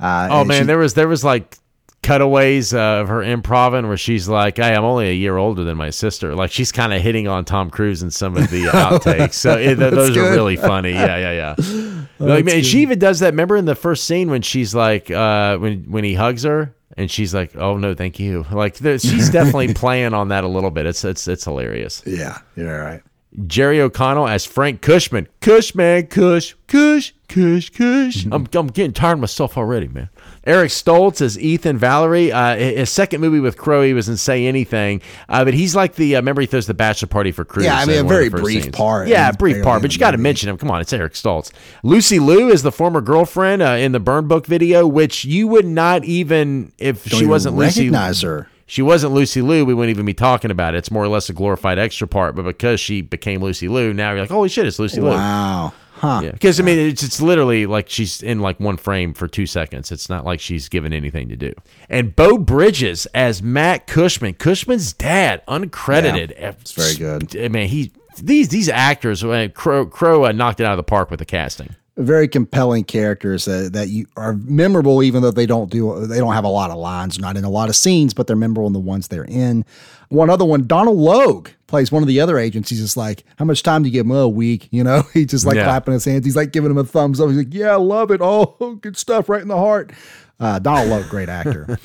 uh, oh man, she, there was, there was like cutaways uh, of her improv where she's like, hey, I'm only a year older than my sister. Like she's kind of hitting on Tom Cruise in some of the outtakes. So it, those good. Are really funny. Yeah. Yeah. Yeah. Like, man, she even does that. Remember in the first scene when she's like, uh, when, when he hugs her and she's like, oh no, thank you. Like there, she's definitely playing on that a little bit. It's, it's, it's hilarious. Yeah. You're right. Jerry O'Connell as Frank Cushman. Cushman, Cush, Cush, Cush, Cush. I'm I'm getting tired of myself already, man. Eric Stoltz as Ethan Valerie. Uh, his second movie with Crowe, he was in Say Anything. Uh, but he's like the, uh, remember he throws the bachelor party for Cruise. Yeah, I mean, a very brief scenes. part. Yeah, a brief part, but you got to mention him. Come on, it's Eric Stoltz. Lucy Liu is the former girlfriend uh, in the Burn Book video, which you would not even, if Don't she even wasn't Lucy. Recognize her. She wasn't Lucy Liu, we wouldn't even be talking about it. It's more or less a glorified extra part, but because she became Lucy Liu, now you're like, holy shit, it's Lucy Liu. Wow. Huh. Yeah. Because, I mean, it's, it's literally like she's in like one frame for two seconds. It's not like she's given anything to do. And Bo Bridges as Matt Cushman. Cushman's dad, uncredited. Yeah, it's very good. I mean, he, these, these actors, Crow, Crow uh, knocked it out of the park with the casting. Very compelling characters that, that you are memorable, even though they don't do they don't have a lot of lines, not in a lot of scenes, but they're memorable in the ones they're in. One other one, Donald Logue plays one of the other agents. He's just like, how much time do you give him? Oh, a week, you know? He's just like yeah. clapping his hands. He's like giving him a thumbs up. He's like, yeah, I love it. Oh, good stuff right in the heart. Uh, Donald Logue, great actor.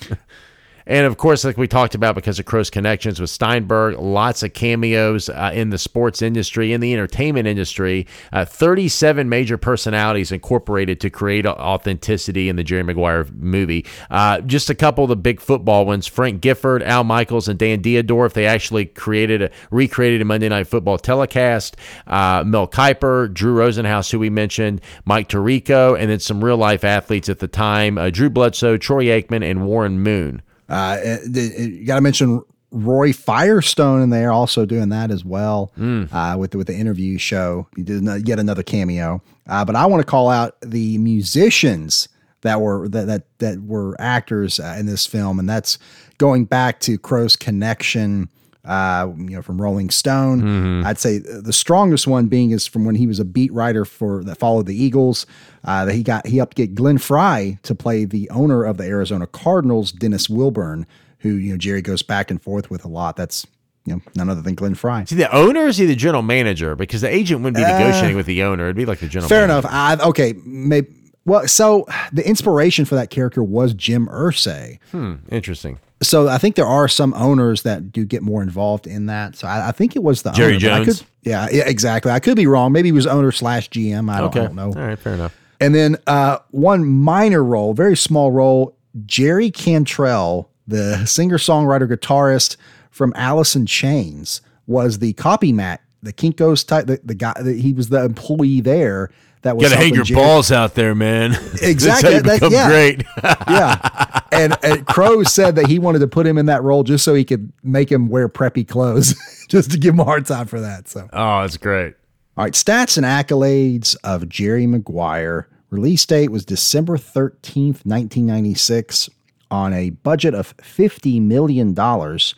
And, of course, like we talked about, because of Crowe's connections with Steinberg, lots of cameos uh, in the sports industry, in the entertainment industry, uh, thirty-seven major personalities incorporated to create authenticity in the Jerry Maguire movie. Uh, just a couple of the big football ones, Frank Gifford, Al Michaels, and Dan Diodorf, they actually created a, recreated a Monday Night Football telecast. Uh, Mel Kiper, Drew Rosenhaus, who we mentioned, Mike Tirico, and then some real-life athletes at the time, uh, Drew Bledsoe, Troy Aikman, and Warren Moon. Uh, you got to mention Roy Firestone in there, also doing that as well. Mm. uh, with the, with the interview show. He did yet another cameo. Uh, but I want to call out the musicians that were that that, that were actors uh, in this film, and that's going back to Crowe's connection. Uh, you know, from Rolling Stone, mm-hmm. I'd say the strongest one being is from when he was a beat writer for that followed the Eagles. Uh, that he got he helped get Glenn Frey to play the owner of the Arizona Cardinals, Dennis Wilburn, who you know Jerry goes back and forth with a lot. That's you know none other than Glenn Frey. See, the owner is he the general manager? Because the agent wouldn't be negotiating uh, with the owner; it'd be like the general. Fair manager. enough. I, okay, maybe. Well, so the inspiration for that character was Jim Irsay. Hmm. Interesting. So I think there are some owners that do get more involved in that. So I, I think it was the Jerry owner, Jones. I could, yeah, yeah, exactly. I could be wrong. Maybe he was owner slash G M. I don't, okay. I don't know. All right, fair enough. And then uh, one minor role, very small role, Jerry Cantrell, the singer-songwriter guitarist from Alice in Chains, was the copy mat, the Kinko's type. The, the guy, the, he was the employee there. That was gotta hang your Jerry. balls out there, man. Exactly. That's how you become yeah. great. yeah. And, and Crowe said that he wanted to put him in that role just so he could make him wear preppy clothes, just to give him a hard time for that. So, oh, that's great. All right, stats and accolades of Jerry Maguire. Release date was December thirteenth, nineteen ninety-six, on a budget of fifty million dollars.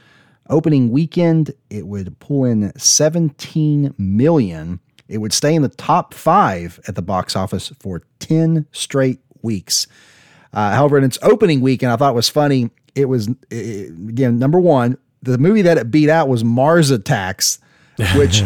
Opening weekend, it would pull in seventeen million dollars. It would stay in the top five at the box office for ten straight weeks. Uh, however, in its opening weekend, I thought it was funny. It was, it, again, number one, the movie that it beat out was Mars Attacks, which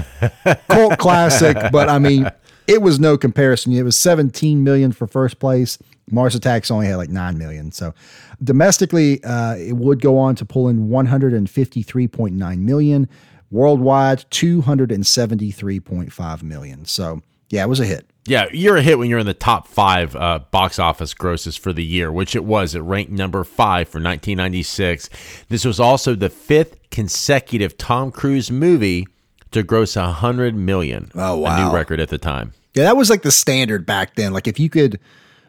cult classic, but I mean, it was no comparison. It was seventeen million for first place. Mars Attacks only had like nine million. So domestically, uh, it would go on to pull in one hundred fifty-three point nine million. Worldwide, two hundred seventy-three point five million. So, yeah, it was a hit. Yeah, you're a hit when you're in the top five uh, box office grosses for the year, which it was. It ranked number five for nineteen ninety-six. This was also the fifth consecutive Tom Cruise movie to gross one hundred million dollars. Oh, wow. A new record at the time. Yeah, that was like the standard back then. Like if you could,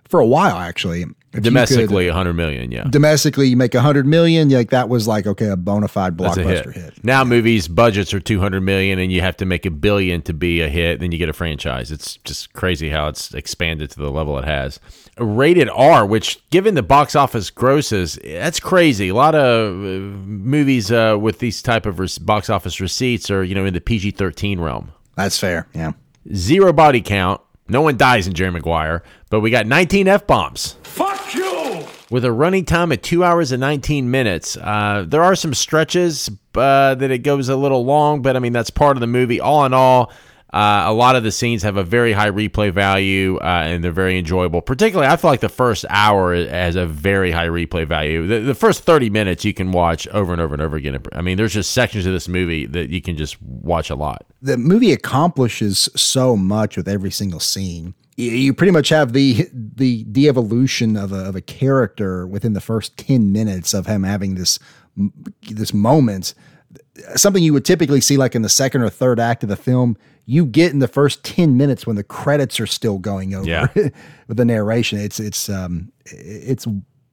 for a while actually. Domestically, could, one hundred million dollars, yeah. Domestically, you make one hundred million dollars. Like that was like, okay, a bona fide blockbuster hit. hit. Now yeah. Movies, budgets are two hundred million dollars, and you have to make a billion to be a hit, then you get a franchise. It's just crazy how it's expanded to the level it has. Rated R, which given the box office grosses, that's crazy. A lot of movies uh, with these type of res- box office receipts are you know in the P G thirteen realm. That's fair, yeah. Zero body count. No one dies in Jerry Maguire, but we got nineteen F-bombs. Fuck you! With a running time of two hours and nineteen minutes. Uh, there are some stretches uh, that it goes a little long, but I mean, that's part of the movie. All in all, uh, a lot of the scenes have a very high replay value, uh, and they're very enjoyable. Particularly, I feel like the first hour has a very high replay value. The, the first thirty minutes you can watch over and over and over again. I mean, there's just sections of this movie that you can just watch a lot. The movie accomplishes so much with every single scene. You pretty much have the the de-evolution of a, of a character within the first ten minutes of him having this this moment. Something you would typically see like in the second or third act of the film, you get in the first ten minutes when the credits are still going over yeah. with the narration. It's it's um it's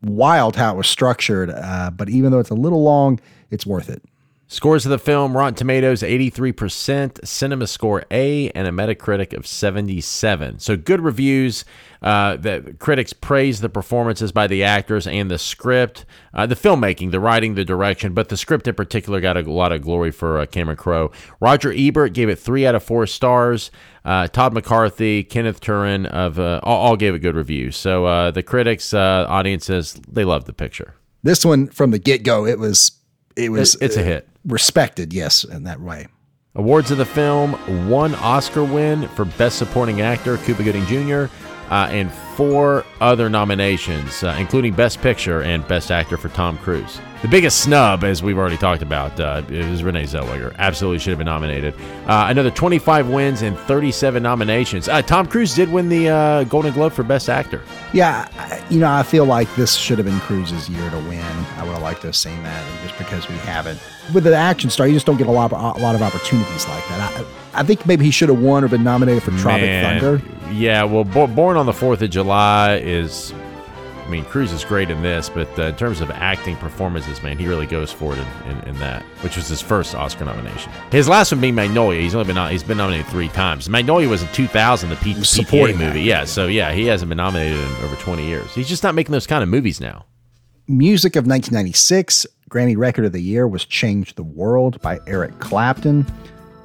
wild how it was structured, uh, but even though it's a little long, it's worth it. Scores of the film, Rotten Tomatoes, eighty-three percent, CinemaScore A, and a Metacritic of seventy-seven. So good reviews. Uh, the critics praise the performances by the actors and the script, uh, the filmmaking, the writing, the direction, but the script in particular got a lot of glory for uh, Cameron Crowe. Roger Ebert gave it three out of four stars. Uh, Todd McCarthy, Kenneth Turin, of uh, all, all gave it good reviews. So uh, the critics, uh, audiences, they loved the picture. This one, from the get-go, it was... It was it's a hit. Respected, yes, in that way. Awards of the film, one Oscar win for Best Supporting Actor, Cuba Gooding Junior, uh, and four other nominations, uh, including Best Picture and Best Actor for Tom Cruise. The biggest snub, as we've already talked about, uh, is Renee Zellweger. Absolutely should have been nominated. Uh, another twenty-five wins and thirty-seven nominations. Uh, Tom Cruise did win the uh, Golden Globe for Best Actor. Yeah, I, you know, I feel like this should have been Cruise's year to win. I would have liked to have seen that just because we haven't. With an action star, you just don't get a lot of, a lot of opportunities like that. I, I think maybe he should have won or been nominated for Tropic Man. Thunder. Yeah, well, Bo- Born on the Fourth of July is... I mean, Cruise is great in this, but uh, in terms of acting performances, man, he really goes for it in, in, in that, which was his first Oscar nomination. His last one being Magnolia. He's only been nom- he's been nominated three times. Magnolia was in two thousand, the P- P T A movie. Yeah, so yeah, he hasn't been nominated in over twenty years. He's just not making those kind of movies now. Music of nineteen ninety-six, Grammy Record of the Year was "Change the World" by Eric Clapton.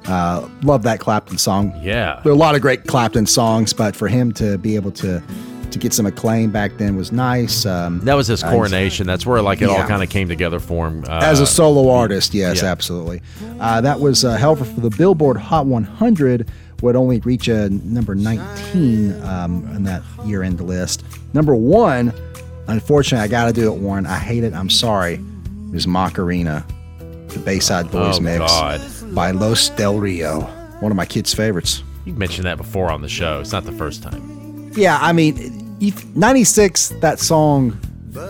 Uh, love that Clapton song. Yeah, there are a lot of great Clapton songs, but for him to be able to. To get some acclaim back then was nice. Um, that was his coronation. That's where like it yeah. all kind of came together for him. Uh, As a solo artist, yes, yeah. absolutely. Uh, that was, uh, however, for the Billboard Hot one hundred, would only reach a number nineteen um, on that year-end list. Number one, unfortunately, I got to do it, Warren. I hate it. I'm sorry. It was Macarena, the Bayside Boys oh, mix God. by Los Del Rio, one of my kids' favorites. You've mentioned that before on the show. It's not the first time. Yeah, I mean... ninety-six, that song,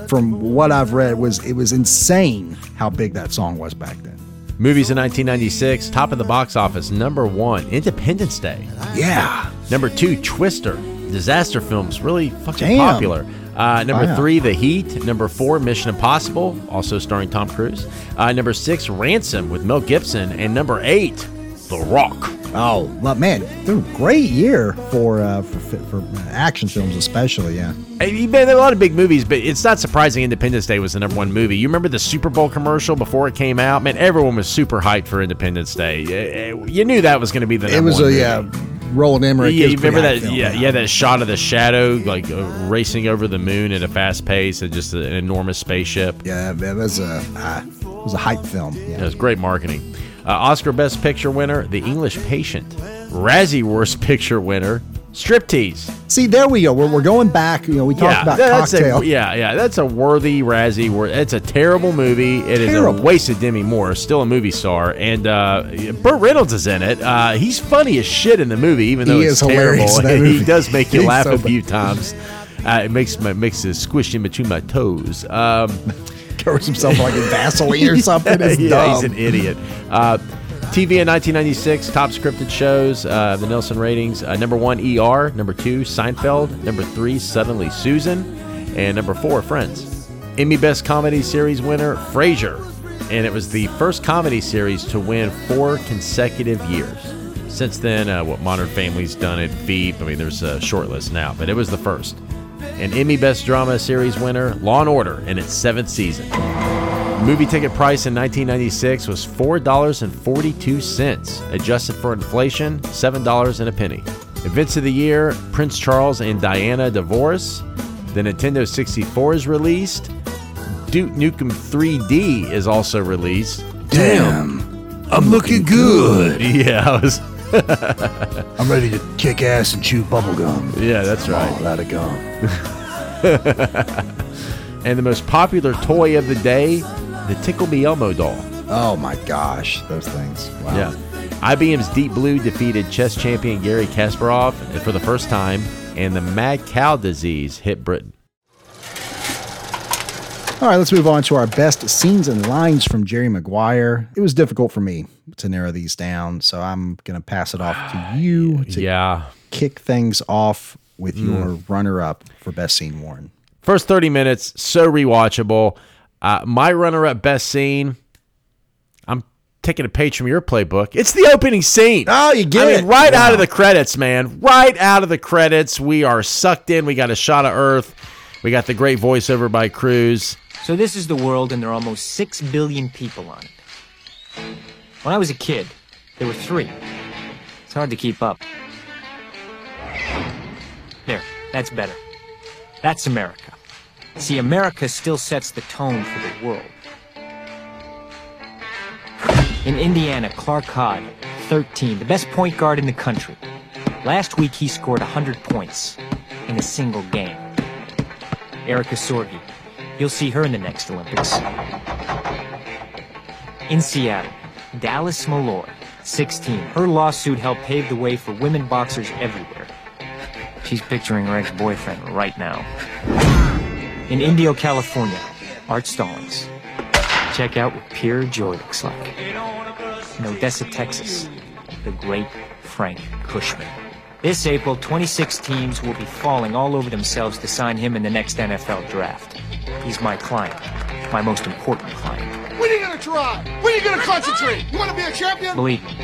from what I've read, was it was insane how big that song was back then. Movies in nineteen ninety-six, top of the box office, number one, Independence Day. Yeah. Number two, Twister. Disaster films, really fucking Damn. popular. Uh, number wow. three, The Heat. Number four, Mission Impossible, also starring Tom Cruise. Uh, number six, Ransom with Mel Gibson. And number eight, The Rock. Oh, man, great year for, uh, for for action films especially, yeah. Hey, man, there are a lot of big movies, but it's not surprising Independence Day was the number one movie. You remember the Super Bowl commercial before it came out? Man, everyone was super hyped for Independence Day. You knew that was going to be the number one movie. It was a, yeah. Roland Emmerich. Yeah, you remember that? Yeah, yeah, that shot of the shadow like uh, racing over the moon at a fast pace, and just an enormous spaceship. Yeah, that was a uh, it was a hype film. Yeah. It was great marketing. Uh, Oscar Best Picture winner, The English Patient. Razzie Worst Picture winner, Striptease. See, there we go. We're, we're going back. You know, we talked yeah, about that's Cocktail. A, yeah, yeah, that's a worthy Razzie. Wor- it's a terrible movie. It terrible. is a waste of Demi Moore, still a movie star, and uh, Burt Reynolds is in it. Uh, he's funny as shit in the movie, even though he it's is terrible. He does make you laugh so a few times. Uh, it makes my makes it squish in between my toes. Um, Covers himself like in Vaseline or something. It's yeah, dumb. He's an idiot. Uh, T V in nineteen ninety-six, top scripted shows, uh, the Nielsen ratings. Uh, number one, E R. Number two, Seinfeld. Number three, Suddenly Susan. And number four, Friends. Emmy Best Comedy Series winner, Frasier. And it was the first comedy series to win four consecutive years. Since then, uh, what Modern Family's done it, Veep. I mean, there's a short list now, but it was the first. An Emmy Best Drama Series winner, Law and Order, in its seventh season. Movie ticket price in nineteen ninety-six was four dollars and forty-two cents. Adjusted for inflation, seven dollars and a penny. Events of the year, Prince Charles and Diana divorce. The Nintendo sixty-four is released. Duke Nukem three D is also released. Damn, I'm looking good. Yeah, I was... I'm ready to kick ass and chew bubble gum. Yeah, that's I'm right. All out of gum. And the most popular toy of the day, the Tickle Me Elmo doll. Oh my gosh, those things! Wow. Yeah. I B M's Deep Blue defeated chess champion Gary Kasparov for the first time, and the mad cow disease hit Britain. All right, let's move on to our best scenes and lines from Jerry Maguire. It was difficult for me to narrow these down, so I'm going to pass it off to you to yeah. kick things off with mm. your runner-up for best scene, Warren. First thirty minutes, so rewatchable. Uh, my runner-up best scene, I'm taking a page from your playbook. It's the opening scene. Oh, you get I it. Mean, right wow. out of the credits, man. Right out of the credits. We are sucked in. We got a shot of Earth. We got the great voiceover by Cruise. So this is the world, and there are almost six billion people on it. When I was a kid, there were three. It's hard to keep up. There, that's better. That's America. See, America still sets the tone for the world. In Indiana, Clark Hodd, thirteen, the best point guard in the country. Last week, he scored one hundred points. in a single game. Erica Sorgi. You'll see her in the next Olympics. In Seattle, Dallas Malloy, sixteen. Her lawsuit helped pave the way for women boxers everywhere. She's picturing her ex-boyfriend right now. In Indio, California, Art Stallings. Check out what pure joy looks like. In Odessa, Texas, the great Frank Cushman. This April, twenty-six teams will be falling all over themselves to sign him in the next N F L draft. He's my client, my most important client. When are you going to try? When are you going to concentrate? You want to be a champion? Believe me,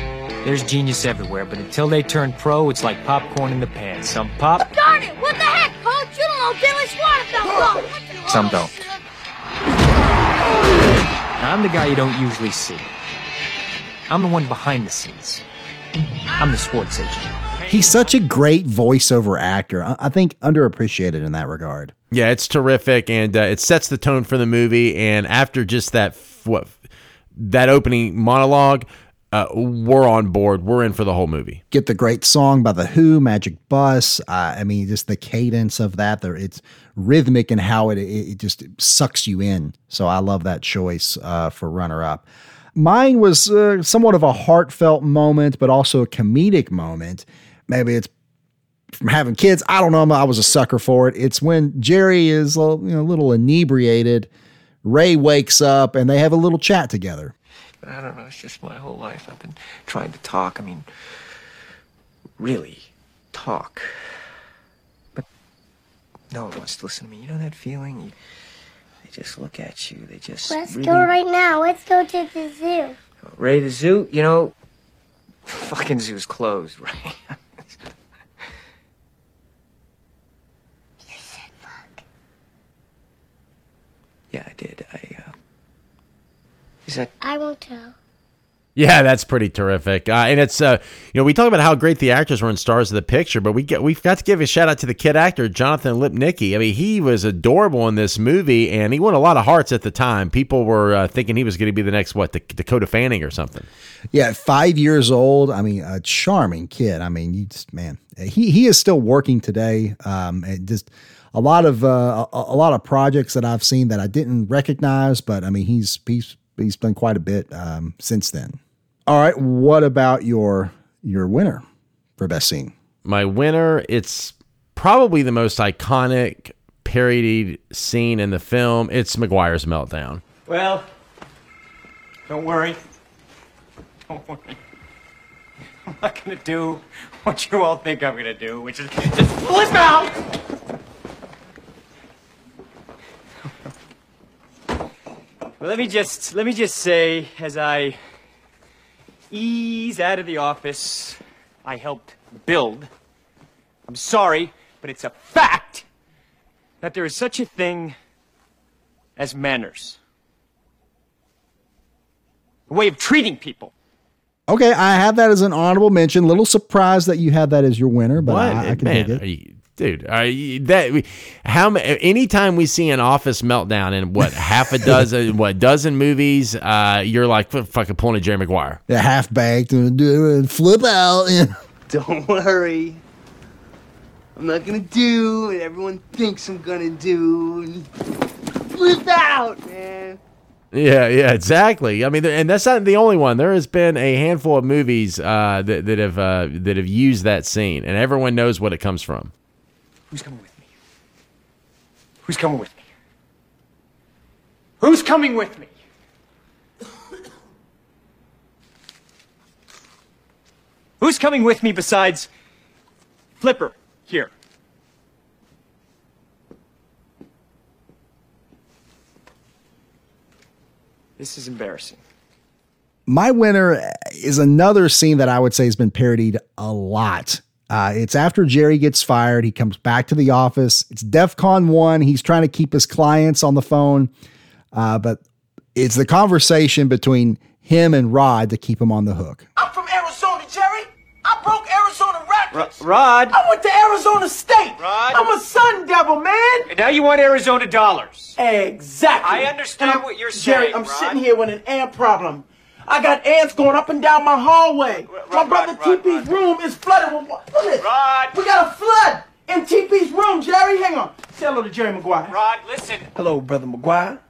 there's genius everywhere, but until they turn pro, it's like popcorn in the pan. Some pop... Oh, darn it! What the heck, Coach? You don't know Billy Squad about pop. Some don't. Now, I'm the guy you don't usually see. I'm the one behind the scenes. I'm the sports agent. He's such a great voiceover actor. I think underappreciated in that regard. Yeah, it's terrific, and uh, it sets the tone for the movie. And after just that, what that opening monologue, uh, we're on board. We're in for the whole movie. Get the great song by The Who, Magic Bus. Uh, I mean, just the cadence of that. There, it's rhythmic and how it it just sucks you in. So I love that choice uh, for runner up. Mine was uh, somewhat of a heartfelt moment, but also a comedic moment. Maybe it's from having kids. I don't know. I was a sucker for it. It's when Jerry is a little, you know, a little inebriated. Ray wakes up and they have a little chat together. I don't know. It's just my whole life I've been trying to talk. I mean, really talk. But no one wants to listen to me. You know that feeling? You, they just look at you. They just. Let's really... go right now. Let's go to the zoo. Ray, the zoo? You know, fucking zoo's closed, right? Yeah, I did. I, uh, is that... I won't tell. Yeah, that's pretty terrific. Uh, and it's, uh, you know, we talk about how great the actors were in Stars of the Picture, but we get, we've got to give a shout out to the kid actor, Jonathan Lipnicki. I mean, he was adorable in this movie, and he won a lot of hearts at the time. People were uh, thinking he was going to be the next, what, Dakota Fanning or something. Yeah, five years old. I mean, a charming kid. I mean, you just, man, he, he is still working today. Um, and just... A lot of uh, a, a lot of projects that I've seen that I didn't recognize, but I mean he's he's he's done quite a bit um, since then. All right, what about your your winner for best scene? My winner, it's probably the most iconic parodied scene in the film. It's Maguire's meltdown. Well, don't worry, don't worry. I'm not gonna do what you all think I'm gonna do, which is just flip out. Well, let me just, let me just say, as I ease out of the office I helped build, I'm sorry, but it's a fact that there is such a thing as manners. A way of treating people. Okay, I have that as an honorable mention. Little surprised that you had that as your winner, but I, I can Man, dig it. Are you- Dude, are you, that how anytime we see an office meltdown in what half a dozen what dozen movies, uh, you're like fucking pulling a Jerry Maguire. They're half baked and flip out. Don't worry, I'm not gonna do what everyone thinks I'm gonna do. Flip out, man. Yeah, yeah, exactly. I mean, and that's not the only one. There has been a handful of movies uh, that that have uh, that have used that scene, and everyone knows what it comes from. Who's coming with me? Who's coming with me? Who's coming with me? Who's coming with me besides Flipper here? This is embarrassing. My winner is another scene that I would say has been parodied a lot. Uh, it's after Jerry gets fired. He comes back to the office. It's DEFCON one. He's trying to keep his clients on the phone. Uh, but it's the conversation between him and Rod to keep him on the hook. I'm from Arizona, Jerry. I broke Arizona records. R- Rod. I went to Arizona State. Rod. I'm a Sun Devil, man. And now you want Arizona dollars. Exactly. I understand I'm, what you're saying, Jerry, I'm Rod. sitting here with an air problem. I got ants going up and down my hallway. Rod, my brother Rod, T P's Rod, room Rod. is flooded with water. Look at this. Rod. We got a flood in T P's room, Hey, hang on. Say hello to Jerry Maguire. Rod, listen. Hello, Brother Maguire.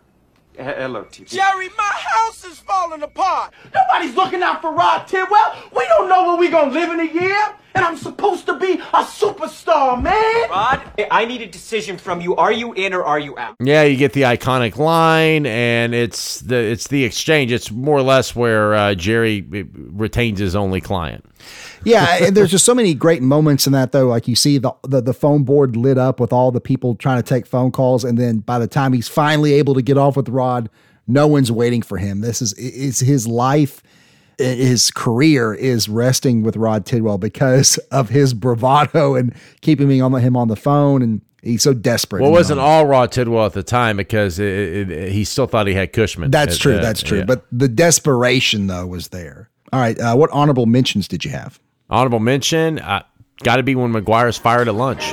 H hello, T V. Jerry, my house is falling apart. Nobody's looking out for Rod Tidwell. We don't know where we're going to live in a year. And I'm supposed to be a superstar, man. Rod, I need a decision from you. Are you in or are you out? Yeah, you get the iconic line, and it's the it's the exchange. It's more or less where uh, Jerry retains his only client. Yeah, and there's just so many great moments in that, though. Like you see the, the the phone board lit up with all the people trying to take phone calls, and then by the time he's finally able to get off with Rod, no one's waiting for him. This is it's his life. His career is resting with Rod Tidwell because of his bravado and keeping me on him on the phone, and he's so desperate. Well, it wasn't all Rod Tidwell at the time because it, it, he still thought he had Cushman. That's true. That, that's true. Yeah. But the desperation, though, was there. All right. Uh, what honorable mentions did you have? Honorable mention? Uh, Got to be when McGuire's fired at lunch.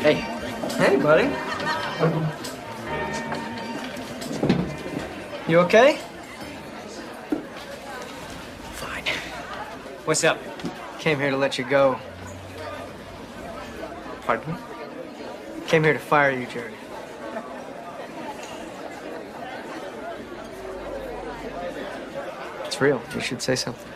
Hey. Hey, buddy. You okay? What's up? Came here to let you go. Pardon me? Came here to fire you, Jerry. It's real. You should say something.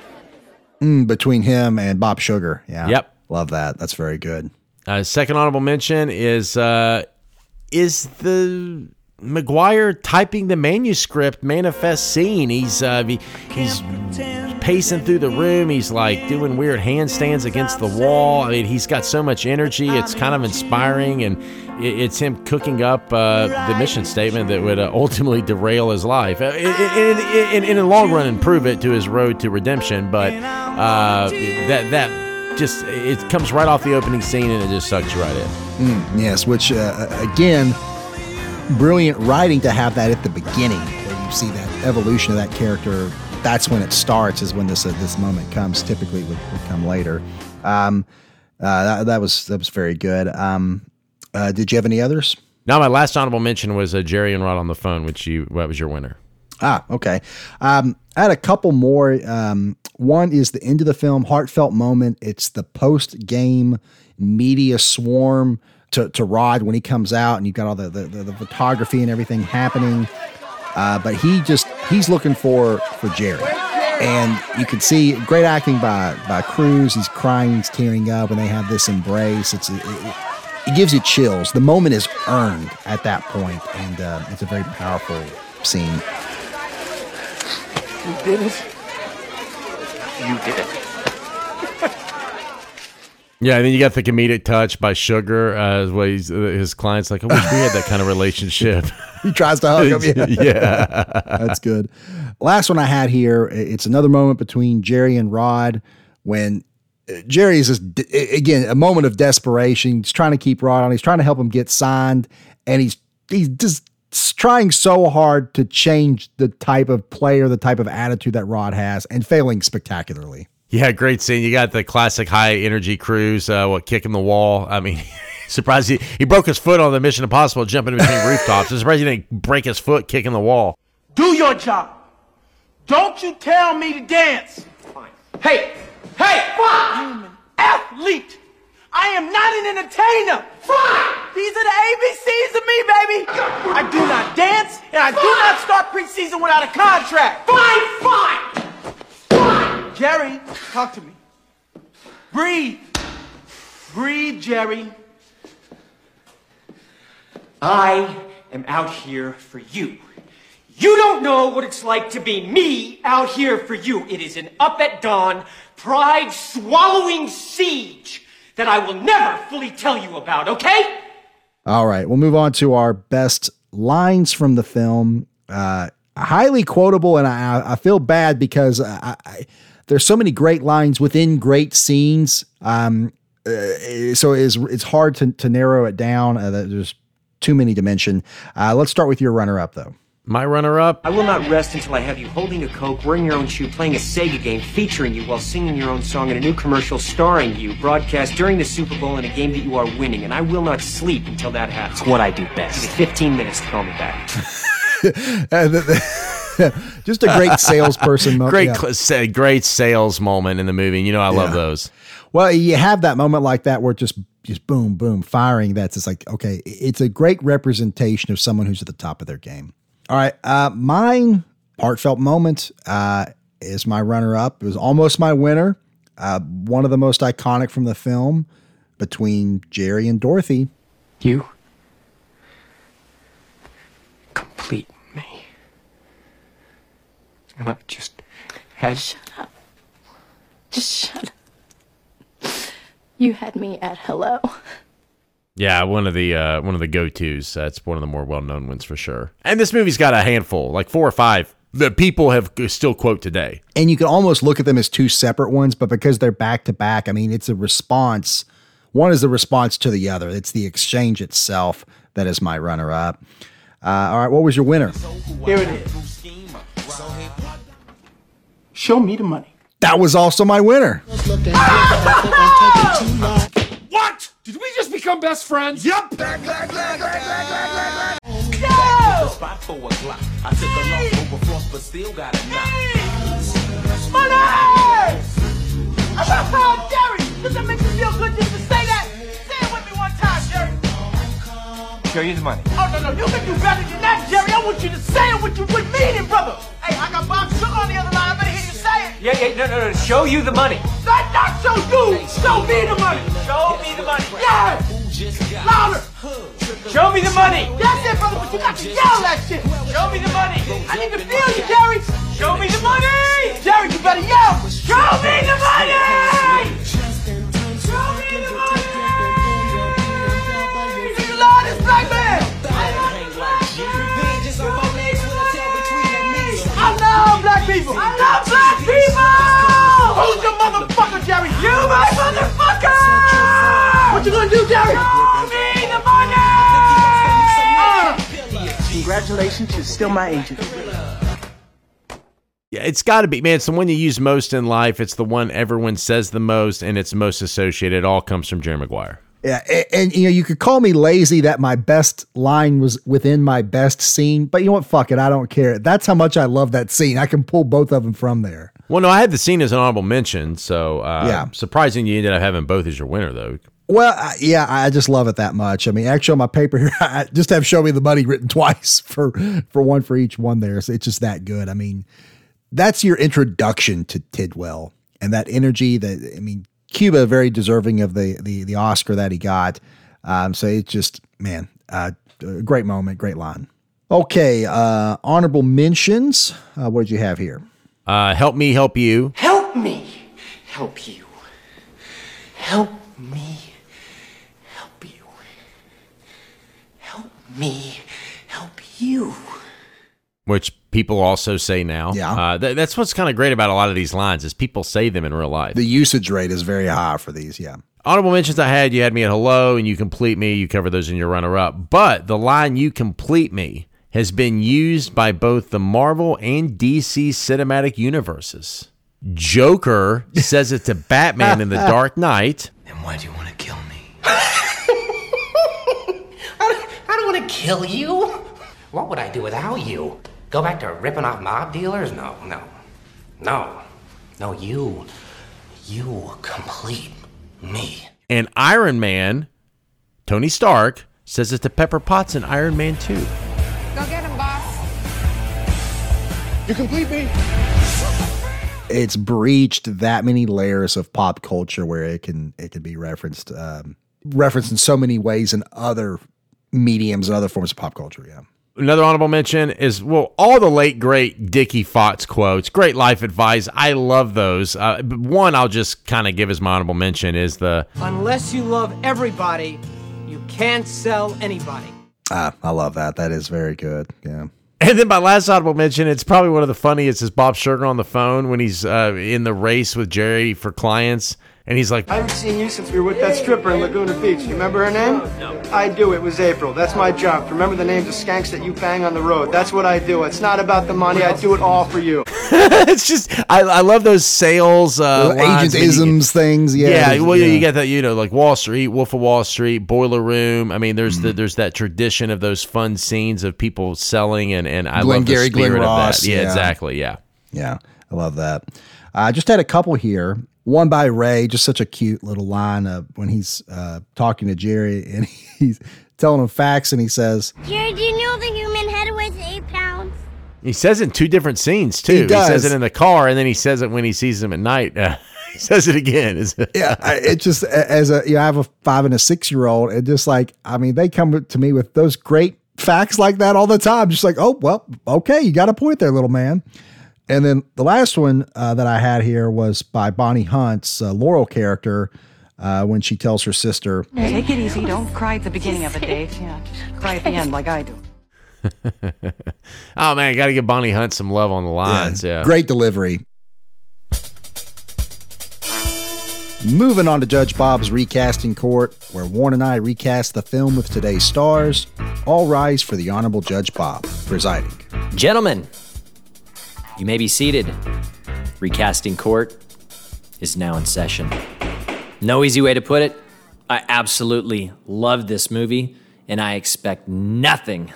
Mm, between him and Bob Sugar. Yeah. Yep. Love that. That's very good. Uh, second honorable mention is, uh, is the... Maguire typing the manuscript manifest scene. He's uh, he, he's pacing through the room. He's like doing weird handstands against the wall. I mean, he's got so much energy. It's kind of inspiring, and it, it's him cooking up uh, the mission statement that would uh, ultimately derail his life. In, in, in, in the long run, improve it to his road to redemption. But uh, that that. Just it comes right off the opening scene, and it just sucks you right in. Mm, yes, which uh, again. Brilliant writing to have that at the beginning where you see that evolution of that character. That's when it starts, is when this uh, this moment comes. Typically would, would come later. Um, uh, that, that was that was very good. Um, uh, did you have any others? No, my last honorable mention was uh, Jerry and Rod on the phone, which you that was your winner. Ah, okay. Um, I had a couple more. Um, one is the end of the film, heartfelt moment. It's the post-game media swarm To, to Rod when he comes out, and you've got all the, the, the, the photography and everything happening. Uh, but he just, he's looking for, for Jerry. And you can see great acting by, by Cruise. He's crying, he's tearing up, and they have this embrace. It's, it, it, it gives you chills. The moment is earned at that point, and uh, it's a very powerful scene. You did it. You did it. Yeah, and then you got the comedic touch by Sugar. Uh, well, he's, uh, his client's like, I wish we had that kind of relationship. He tries to hug him. Yeah. yeah. That's good. Last one I had here, it's another moment between Jerry and Rod when Jerry's, just, again, a moment of desperation. He's trying to keep Rod on. He's trying to help him get signed, and he's he's just trying so hard to change the type of player, the type of attitude that Rod has, and failing spectacularly. Yeah, great scene. You got the classic high-energy Cruise, uh, what, kicking the wall. I mean, surprised he, he broke his foot on the Mission Impossible jumping between rooftops. I'm surprised he didn't break his foot kicking the wall. Do your job. Don't you tell me to dance. Fine. Hey, hey, fuck! Human athlete. I am not an entertainer. Fuck! These are the A B Cs of me, baby. I do not dance, and I fine. do not start preseason without a contract. Fine, fine. Jerry, talk to me. Breathe. Breathe, Jerry. I am out here for you. You don't know what it's like to be me out here for you. It is an up at dawn, pride-swallowing siege that I will never fully tell you about, okay? All right, we'll move on to our best lines from the film. Uh, highly quotable, and I, I feel bad because I... I There's so many great lines within great scenes. Um, uh, so it's, it's hard to, to narrow it down. Uh, there's too many to mention. Uh, let's start with your runner-up, though. My runner-up? I will not rest until I have you holding a Coke, wearing your own shoe, playing a Sega game, featuring you while singing your own song in a new commercial starring you, broadcast during the Super Bowl in a game that you are winning, and I will not sleep until that happens. It's what I do best. fifteen minutes to call me back. uh, the, the Just a great salesperson moment. Great, yeah. cl- great sales moment in the movie. You know, I love yeah. those. Well, you have that moment like that where it just just boom, boom, firing. That's it's like, okay, it's a great representation of someone who's at the top of their game. All right. Uh, mine heartfelt moment uh, is my runner up. It was almost my winner. Uh, one of the most iconic from the film between Jerry and Dorothy. You complete me. I'm not just had. Shut up. Just shut up. You had me at hello. Yeah, one of the uh, one of the go-tos. That's one of the more well-known ones for sure. And this movie's got a handful, like four or five, that people have still quote today. And you can almost look at them as two separate ones, but because they're back-to-back, I mean, it's a response. One is the response to the other. It's the exchange itself that is my runner-up. Uh, all right, what was your winner? Here it is. Show me the money. That was also my winner. What? Did we just become best friends? Yep. No! Money! I'm not proud of Jerry. Does that make you feel good just to say that? Say it with me one time, Jerry. Show you the money. Oh, no, no. You can do better than that, Jerry. I want you to say it with you with meaning, brother. Hey, I got Bob Sugar on the other line. I better hear you say it. Yeah, yeah, no, no, no. Show you the money. Not, not show you. Show me the money. Show me the money. Yes. Louder. Show me the money. That's it, brother, but you got to yell that shit. Show me the money. I need to feel you, Jerry. Show me the money. Jerry, you better yell. Show me the money. Show me the money. Do you love this black man? I love this black man. I love black people! I love black people! Who's your motherfucker, Jerry? You my motherfucker! What you gonna do, Jerry? Show me the money! Uh, congratulations, you're still my agent. Yeah, it's got to be, man. It's the one you use most in life. It's the one everyone says the most, and it's most associated. It all comes from Jerry Maguire. Yeah, and, and you know, you could call me lazy that my best line was within my best scene, but you know what? Fuck it, I don't care. That's how much I love that scene. I can pull both of them from there. Well, no, I had the scene as an honorable mention, so uh, yeah. Surprising you ended up having both as your winner, though. Well, I, yeah, I just love it that much. I mean, actually, on my paper here, I just have "Show Me the Money" written twice for for one for each one there. So it's just that good. I mean, that's your introduction to Tidwell and that energy. That I mean. Cuba, very deserving of the the the Oscar that he got. Um, so it's just, man, uh, a great moment, great line. Okay, uh, honorable mentions. Uh, what did you have here? Uh, help me, help you. Help me, help you. Help me, help you. Help me, help you. Which people also say now. Yeah. Uh, th- that's what's kind of great about a lot of these lines is people say them in real life. The usage rate is very high for these, yeah. Honorable mentions I had, you had me at hello and you complete me. You cover those in your runner-up. But the line you complete me has been used by both the Marvel and D C cinematic universes. Joker says it to Batman in The Dark Knight. Then why do you want to kill me? I don't, I don't want to kill you. What would I do without you? Go back to ripping off mob dealers? No, no, no, no, you, you complete me. And Iron Man, Tony Stark, says it to Pepper Potts in Iron Man two. Go get him, boss. You complete me. It's breached that many layers of pop culture where it can it can be referenced, um, referenced in so many ways in other mediums and other forms of pop culture, yeah. Another honorable mention is, well, all the late, great Dickie Fox quotes, great life advice. I love those. Uh, one I'll just kind of give as my honorable mention is the... Unless you love everybody, you can't sell anybody. Ah, I love that. That is very good, yeah. And then my last audible mention, it's probably one of the funniest, is Bob Sugar on the phone when he's uh, in the race with Jerry for clients. And he's like, I haven't seen you since we were with that stripper in Laguna Beach. You remember her name? No. I do. It was April. That's my job. Remember the names of skanks that you bang on the road. That's what I do. It's not about the money. I do it all for you. It's just, I, I love those sales. Uh, agent isms things. Yeah. Yeah. Well, yeah. You got that, you know, like Wall Street, Wolf of Wall Street, Boiler Room. I mean, there's mm-hmm. the, there's that tradition of those fun scenes of people selling. And, and I Glenn love Gary, the spirit Glenn Ross, of that. Yeah, yeah, exactly. Yeah. Yeah. I love that. I uh, just had a couple here. One by Ray, just such a cute little line of when he's uh, talking to Jerry and he's telling him facts and he says, Jerry, do you know the human head weighs eight pounds? He says it in two different scenes, too. He, he says it in the car and then he says it when he sees him at night. Uh, he says it again. Yeah, I, it just, as a, you know, I have a five and a six year old, and just like, I mean, they come to me with those great facts like that all the time. Just like, oh, well, okay, you got a point there, little man. And then the last one uh, that I had here was by Bonnie Hunt's uh, Laurel character uh, when she tells her sister, take it easy. Don't cry at the beginning of it, Dave. Yeah, just cry at the end like I do. Oh, man, got to give Bonnie Hunt some love on the lines. Yeah, yeah. Great delivery. Moving on to Judge Bob's Recasting Court, where Warren and I recast the film with today's stars. All rise for the Honorable Judge Bob presiding. Gentlemen, you may be seated. Recasting Court is now in session. No easy way to put it. I absolutely love this movie, and I expect nothing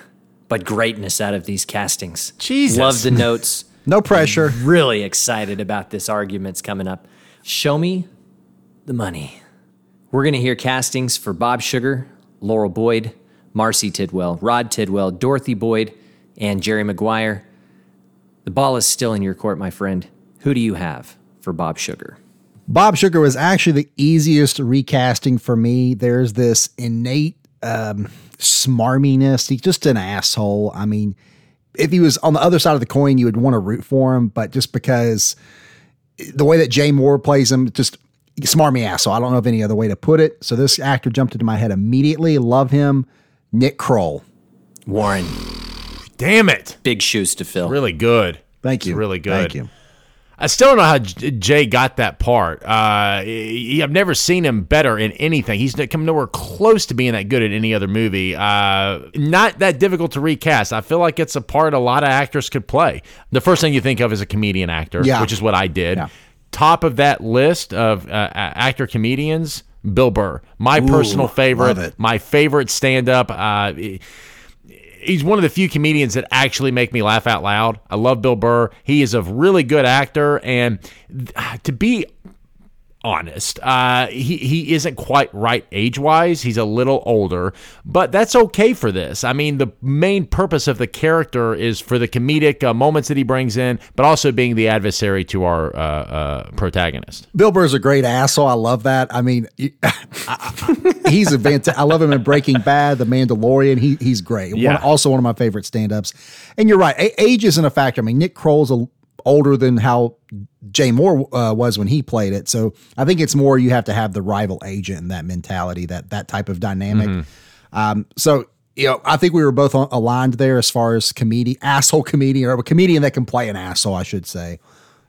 but greatness out of these castings. Jesus. Love the notes. No pressure. I'm really excited about this argument's coming up. Show me the money. We're going to hear castings for Bob Sugar, Laurel Boyd, Marcy Tidwell, Rod Tidwell, Dorothy Boyd, and Jerry Maguire. The ball is still in your court, my friend. Who do you have for Bob Sugar? Bob Sugar was actually the easiest recasting for me. There's this innate um, smarminess. He's just an asshole. I mean, if he was on the other side of the coin, you would want to root for him. But just because the way that Jay Moore plays him, just smarmy asshole. I don't know of any other way to put it. So this actor jumped into my head immediately. Love him. Nick Kroll. Warren. Damn it. Big shoes to fill. Really good. Thank you. It's really good. Thank you. I still don't know how Jay got that part. Uh, he, I've never seen him better in anything. He's come nowhere close to being that good at any other movie. Uh, not that difficult to recast. I feel like it's a part a lot of actors could play. The first thing you think of is a comedian actor, yeah. which is what I did. Yeah. Top of that list of uh, actor comedians, Bill Burr. My Ooh, personal favorite. My favorite stand-up. Uh He's one of the few comedians that actually make me laugh out loud. I love Bill Burr. He is a really good actor. And to be honest, uh, he, he isn't quite right age-wise. He's a little older, but that's okay for this. I mean, the main purpose of the character is for the comedic uh, moments that he brings in, but also being the adversary to our uh, uh, protagonist. Bill Burr's a great asshole. I love that. I mean, he's a fantastic. I love him in Breaking Bad, The Mandalorian. He He's great. Yeah. One, also one of my favorite stand-ups. And you're right. A- age isn't a factor. I mean, Nick Kroll's a older than how Jay Moore uh, was when he played it. So I think it's more you have to have the rival agent and that mentality, that that type of dynamic. Mm-hmm. Um, so, you know, I think we were both on, aligned there as far as comedian, asshole comedian, or a comedian that can play an asshole, I should say.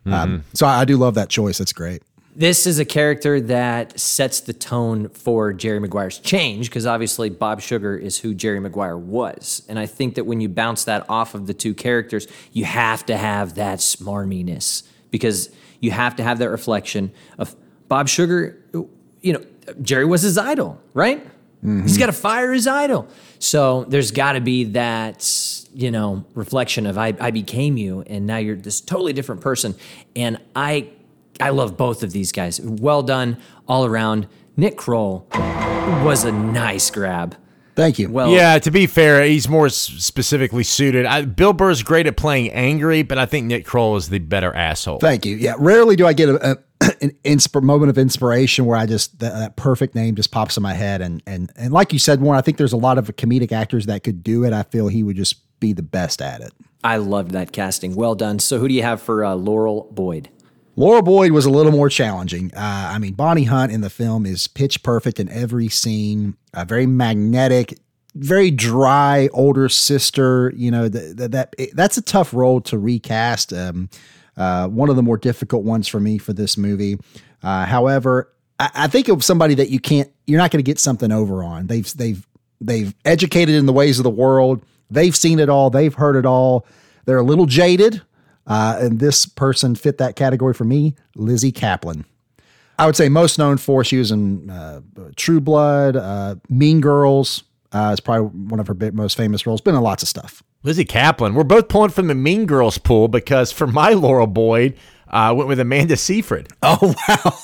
Mm-hmm. Um, so I, I do love that choice. That's great. This is a character that sets the tone for Jerry Maguire's change, because obviously Bob Sugar is who Jerry Maguire was. And I think that when you bounce that off of the two characters, you have to have that smarminess, because you have to have that reflection of Bob Sugar. You know, Jerry was his idol, right? Mm-hmm. He's got to fire his idol. So there's got to be that, you know, reflection of I, I became you, and now you're this totally different person. And I... I love both of these guys. Well done all around. Nick Kroll was a nice grab. Thank you. Well, yeah, to be fair, he's more specifically suited. I, Bill Burr's great at playing angry, but I think Nick Kroll is the better asshole. Thank you. Yeah, rarely do I get a, a, an insp- moment of inspiration where I just, that, that perfect name just pops in my head. And, and, and like you said, Warren, I think there's a lot of comedic actors that could do it. I feel he would just be the best at it. I loved that casting. Well done. So who do you have for uh, Laurel Boyd? Laura Boyd was a little more challenging. Uh, I mean, Bonnie Hunt in the film is pitch perfect in every scene. Uh, very magnetic, very dry, older sister. You know, th- th- that it, that's a tough role to recast. Um, uh, one of the more difficult ones for me for this movie. Uh, however, I, I think of somebody that you can't, you're not going to get something over on. They've they've they've educated in the ways of the world. They've seen it all. They've heard it all. They're a little jaded. Uh, and this person fit that category for me, Lizzie Kaplan. I would say most known for, she was in uh, True Blood, uh, Mean Girls. Uh, it's probably one of her big, most famous roles. Been in lots of stuff. Lizzie Kaplan. We're both pulling from the Mean Girls pool, because for my Laurel Boyd, Uh, went with Amanda Seyfried. Oh, wow.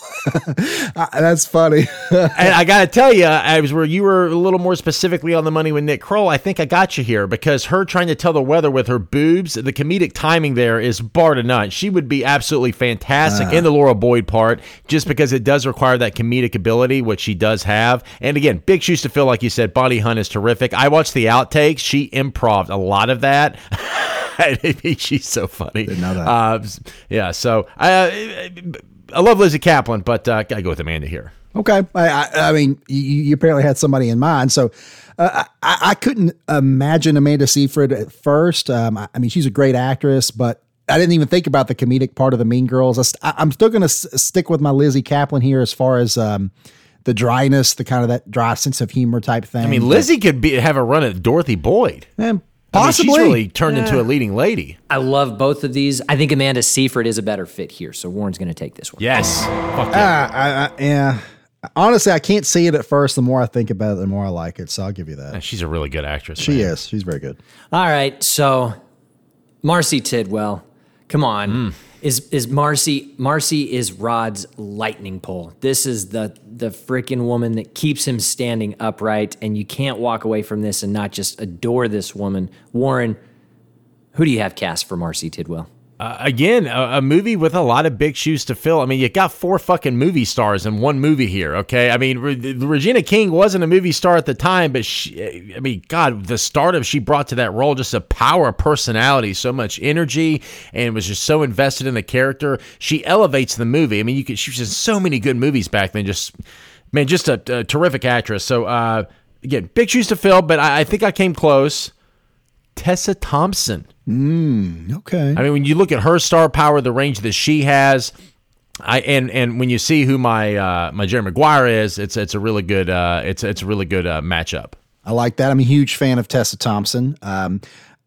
That's funny. And I got to tell you, I was where you were a little more specifically on the money with Nick Kroll. I think I got you here because her trying to tell the weather with her boobs, the comedic timing there is bar to none. She would be absolutely fantastic uh. in the Laura Boyd part just because it does require that comedic ability, which she does have. And again, big shoes to fill, like you said. Bonnie Hunt is terrific. I watched the outtakes. She improv'd a lot of that. She's so funny. Didn't know that. Uh, yeah, so I, I love Lizzie Kaplan, but uh, I go with Amanda here. Okay, I, I, I mean, you, you apparently had somebody in mind, so uh, I, I couldn't imagine Amanda Seyfried at first. Um, I, I mean, she's a great actress, but I didn't even think about the comedic part of the Mean Girls. I, I'm still going to s- stick with my Lizzie Kaplan here as far as. Um, The dryness, the kind of that dry sense of humor type thing. I mean, Lizzie but, could be have a run at Dorothy Boyd. Man, possibly. I mean, she's really turned yeah. into a leading lady. I love both of these. I think Amanda Seyfried is a better fit here, so Warren's going to take this one. Yes. Fuck yeah. Uh, I, I, yeah. Honestly, I can't see it at first. The more I think about it, the more I like it, so I'll give you that. And she's a really good actress. She man. is. She's very good. All right, so Marcy Tidwell. Come on. Mm. Is is Marcy Marcy is Rod's lightning pole. This is the the freaking woman that keeps him standing upright, and you can't walk away from this and not just adore this woman. Warren, who do you have cast for Marcy Tidwell? Uh, again, a, a movie with a lot of big shoes to fill. I mean, you got four fucking movie stars in one movie here, okay? I mean, Re- Regina King wasn't a movie star at the time, but she, I mean, God, the stardom she brought to that role, just a power of personality, so much energy, and was just so invested in the character. She elevates the movie. I mean, you could, she was in so many good movies back then. Just, man, just a, a terrific actress. So, uh, again, big shoes to fill, but I, I think I came close. Tessa Thompson. Mm, okay. I mean, when you look at her star power, the range that she has, I and and when you see who my uh, my Jerry Maguire is, it's it's a really good uh, it's it's a really good uh, matchup. I like that. I'm a huge fan of Tessa Thompson. Um,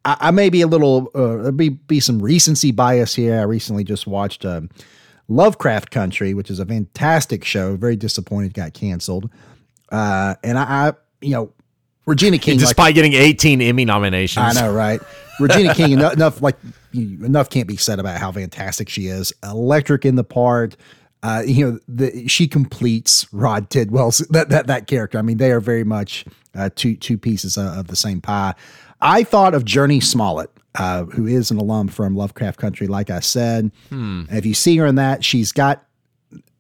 I, I may be a little uh, there be be some recency bias here. I recently just watched um, Lovecraft Country, which is a fantastic show. Very disappointed it got canceled. Uh, and I, I you know. Regina King, despite like, getting eighteen Emmy nominations, I know, right? Regina King, enough, enough like enough can't be said about how fantastic she is. Electric in the part, uh, you know, the, she completes Rod Tidwell's that that that character. I mean, they are very much uh, two two pieces of, of the same pie. I thought of Journey Smollett, uh, who is an alum from Lovecraft Country. Like I said, hmm. if you see her in that, she's got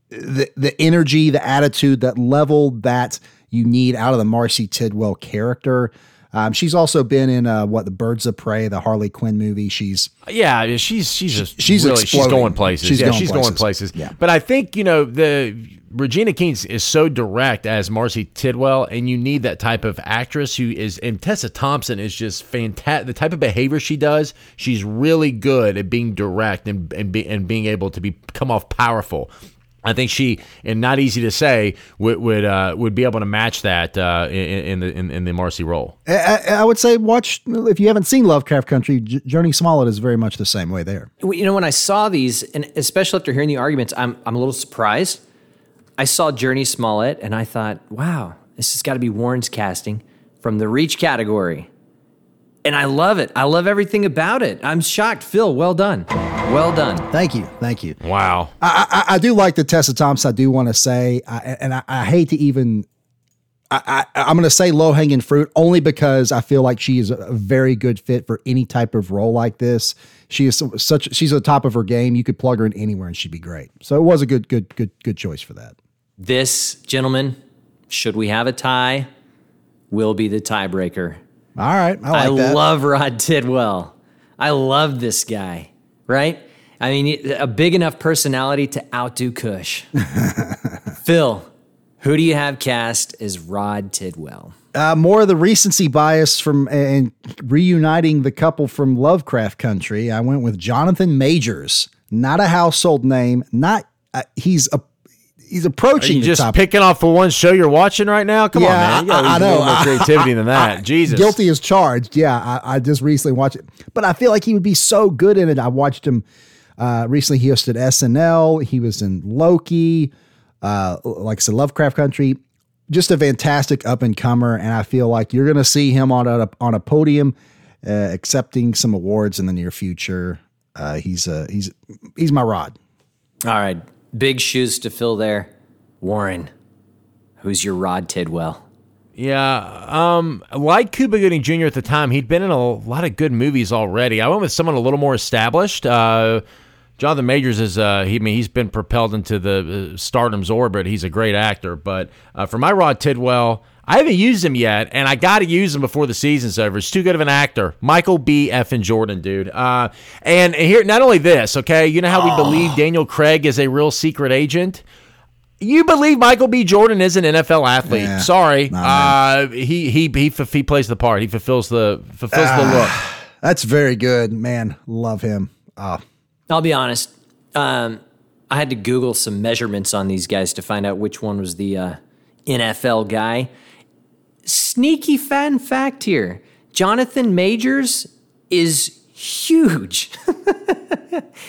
the the energy, the attitude, that level that. You need out of the Marcy Tidwell character. Um, she's also been in uh, what the Birds of Prey, the Harley Quinn movie. She's yeah, she's she's just she's really, she's going places. She's yeah, going she's places. going places. Yeah. But I think you know the Regina King is so direct as Marcy Tidwell, and you need that type of actress who is. And Tessa Thompson is just fantastic. The type of behavior she does, she's really good at being direct and and, be, and being able to be, come off powerful. I think she, and not easy to say, would would, uh, would be able to match that uh, in, in the in, in the Marcy role. I, I would say watch, if you haven't seen Lovecraft Country, Journey Smollett is very much the same way there. You know, when I saw these, and especially after hearing the arguments, I'm I'm a little surprised. I saw Journey Smollett, and I thought, wow, this has got to be Warren's casting from the Reach category. And I love it. I love everything about it. I'm shocked. Phil, well done. Well done. Thank you. Thank you. Wow. I I, I do like the Tessa Thompson. I do want to say, I, and I, I hate to even, I, I, I'm going to say low-hanging fruit only because I feel like she is a very good fit for any type of role like this. She is such, she's at the top of her game. You could plug her in anywhere and she'd be great. So it was a good, good, good, good choice for that. This, gentlemen, should we have a tie, will be the tiebreaker. All right. I, like I that. love Rod Tidwell. I love this guy, right? I mean, a big enough personality to outdo Kush. Phil, who do you have cast as Rod Tidwell? Uh, more of the recency bias from and reuniting the couple from Lovecraft Country. I went with Jonathan Majors, not a household name. Not uh, he's a. He's approaching. Are you just the picking off for one show you're watching right now? Come yeah, on, man. You I, I know. More creativity I, than that. I, Jesus. Guilty as charged. Yeah, I, I just recently watched it. But I feel like he would be so good in it. I watched him uh, recently. He hosted S N L. He was in Loki. Uh, like I said, Lovecraft Country. Just a fantastic up-and-comer. And I feel like you're going to see him on a, on a podium uh, accepting some awards in the near future. Uh, he's, uh, he's, he's my Rod. All right, big shoes to fill there. Warren, who's your Rod Tidwell? Yeah, um, like Cuba Gooding Junior at the time, he'd been in a lot of good movies already. I went with someone a little more established. Uh, Jonathan Majors is, uh, he, I mean, he's been propelled into the uh, stardom's orbit. He's a great actor. But uh, for my Rod Tidwell, I haven't used him yet, and I got to use him before the season's over. He's too good of an actor. Michael B. Effin Jordan, dude. Uh, and here, not only this, okay, you know how we oh. believe Daniel Craig is a real secret agent? You believe Michael B. Jordan is an N F L athlete? Yeah, Sorry, nah, uh, he he he he plays the part. He fulfills the fulfills uh, the look. That's very good, man. Love him. Oh. I'll be honest. Um, I had to Google some measurements on these guys to find out which one was the uh, N F L guy. Sneaky fun fact here: Jonathan Majors is huge.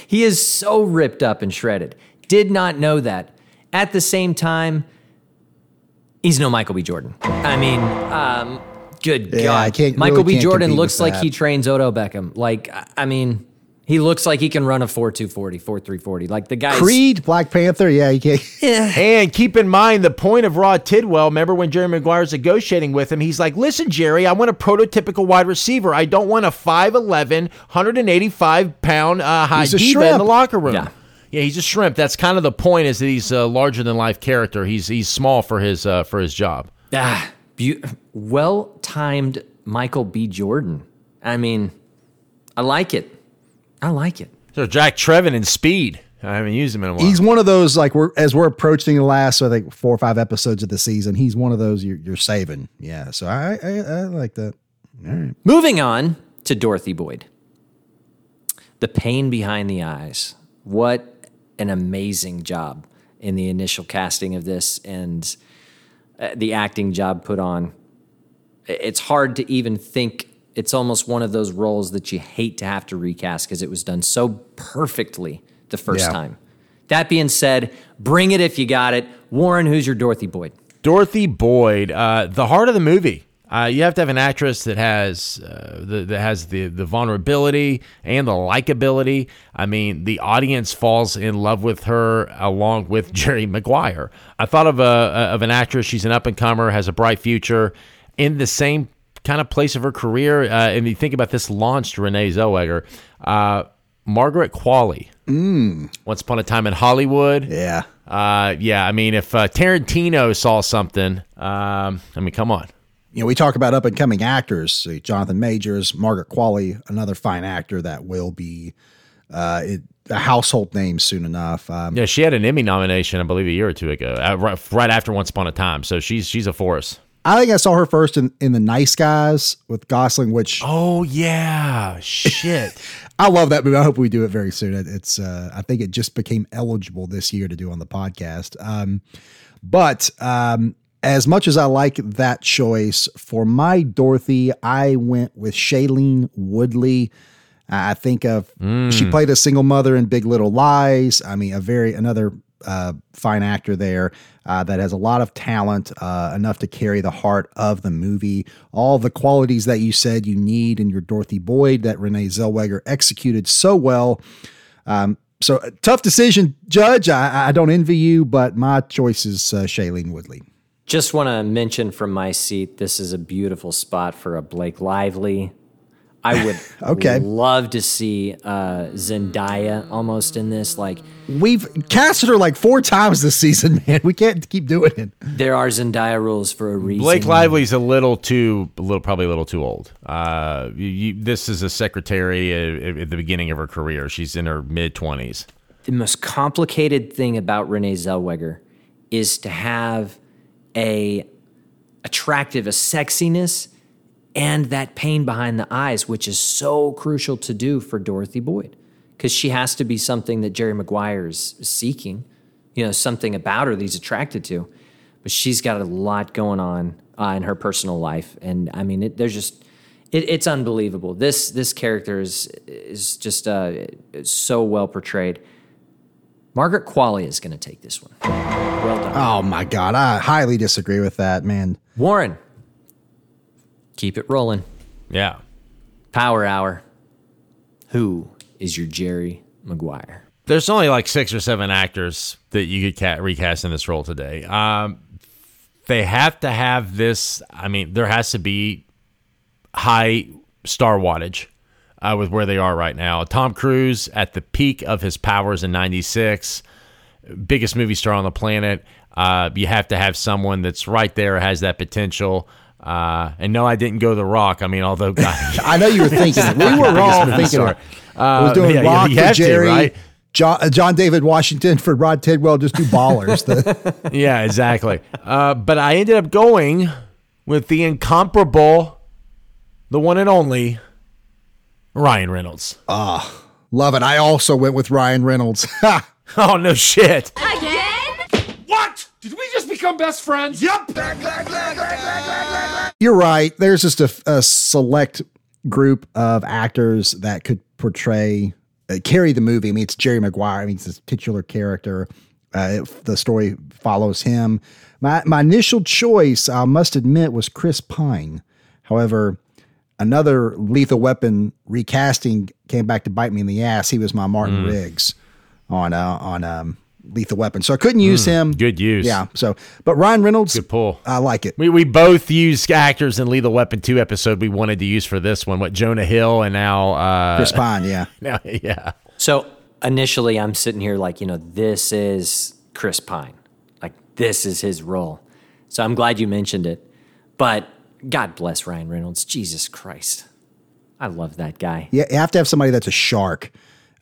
He is so ripped up and shredded. Did not know that. At the same time, he's no Michael B. Jordan. I mean, um, good yeah, God. I can't, Michael really B. Jordan looks like he trains Odo Beckham. Like, I mean, he looks like he can run a four two forty, four three forty. Like the guy. Creed, Black Panther. Yeah, you can't. Yeah. And keep in mind the point of Rod Tidwell. Remember when Jerry Maguire's negotiating with him? He's like, listen, Jerry, I want a prototypical wide receiver. I don't want a five eleven, one hundred eighty-five pound uh, high diva in the locker room. Yeah. Yeah, he's a shrimp. That's kind of the point, is that he's a larger-than-life character. He's he's small for his uh, for his job. Ah, be- well-timed Michael B. Jordan. I mean, I like it. I like it. So Jack Trevin in Speed. I haven't used him in a while. He's one of those, like, we're as we're approaching the last, I think, four or five episodes of the season, he's one of those you're, you're saving. Yeah, so I, I, I like that. All right. Moving on to Dorothy Boyd. The pain behind the eyes. What an amazing job in the initial casting of this and the acting job put on. It's hard to even think. It's almost one of those roles that you hate to have to recast because it was done so perfectly the first yeah. time. That being said, bring it if you got it. Warren, who's your Dorothy Boyd? Dorothy Boyd, uh, the heart of the movie. Uh, you have to have an actress that has uh, the, that has the, the vulnerability and the likability. I mean, the audience falls in love with her along with Jerry Maguire. I thought of a of an actress. She's an up and comer, has a bright future, in the same kind of place of her career. Uh, and you think about this launched Renee Zellweger, uh, Margaret Qualley. Mm. Once Upon a Time in Hollywood. Yeah, uh, yeah. I mean, if uh, Tarantino saw something, um, I mean, come on. You know, we talk about up-and-coming actors. So Jonathan Majors, Margaret Qualley, another fine actor that will be uh, it, a household name soon enough. Um, yeah, she had an Emmy nomination, I believe, a year or two ago, uh, right, right after Once Upon a Time. So she's she's a force. I think I saw her first in, in The Nice Guys with Gosling, which... Oh, yeah. Shit. I love that movie. I hope we do it very soon. It, it's uh, I think it just became eligible this year to do on the podcast. Um, but... Um, As much as I like that choice, for my Dorothy, I went with Shailene Woodley. I think of mm. she played a single mother in Big Little Lies. I mean, a very another uh, fine actor there uh, that has a lot of talent, uh, enough to carry the heart of the movie. All the qualities that you said you need in your Dorothy Boyd that Renee Zellweger executed so well. Um, so tough decision, Judge. I, I don't envy you, but my choice is uh, Shailene Woodley. Just want to mention from my seat, this is a beautiful spot for a Blake Lively. I would okay. love to see uh, Zendaya almost in this. Like we've casted her like four times this season, man. We can't keep doing it. There are Zendaya rules for a reason. Blake Lively's a little too, a little probably a little too old. Uh, you, you, this is a secretary at, at the beginning of her career. She's in her mid twenties. The most complicated thing about Renee Zellweger is to have a attractive, a sexiness, and that pain behind the eyes, which is so crucial to do for Dorothy Boyd, because she has to be something that Jerry Maguire is seeking, you know, something about her that he's attracted to, but she's got a lot going on uh, in her personal life, and I mean, it, there's just, it, it's unbelievable. This this character is is just uh, so well portrayed. Margaret Qualley is going to take this one. Well done. Oh, my God. I highly disagree with that, man. Warren, keep it rolling. Yeah. Power Hour. Who is your Jerry Maguire? There's only like six or seven actors that you could recast in this role today. Um, they have to have this. I mean, there has to be high star wattage uh, with where they are right now. Tom Cruise at the peak of his powers in ninety-six, biggest movie star on the planet. Uh, you have to have someone that's right there, has that potential. Uh, and no, I didn't go The Rock. I mean, although God, I know you were thinking we were all thinking. Uh, I was doing yeah, Rock to Jerry. To, right? John, John David Washington for Rod Tidwell, just do ballers. The- yeah, exactly. Uh, but I ended up going with the incomparable, the one and only, Ryan Reynolds. Ah, uh, love it. I also went with Ryan Reynolds. Oh, no shit. Again? What? Did we just become best friends? Yep. You're right. There's just a, a select group of actors that could portray... carry the movie. I mean, it's Jerry Maguire. I mean, it's his titular character. Uh, it, the story follows him. My my initial choice, I must admit, was Chris Pine. However, another Lethal Weapon recasting came back to bite me in the ass. He was my Martin mm. Riggs on uh, on um, Lethal Weapon, so I couldn't use mm, him. Good use, yeah. So, but Ryan Reynolds, good pull. I like it. We we both used actors in Lethal Weapon two episode we wanted to use for this one. What, Jonah Hill and now uh, Chris Pine, yeah, now, yeah. So initially, I'm sitting here like, you know, this is Chris Pine, like this is his role. So I'm glad you mentioned it, but God bless Ryan Reynolds. Jesus Christ, I love that guy. Yeah, you have to have somebody that's a shark,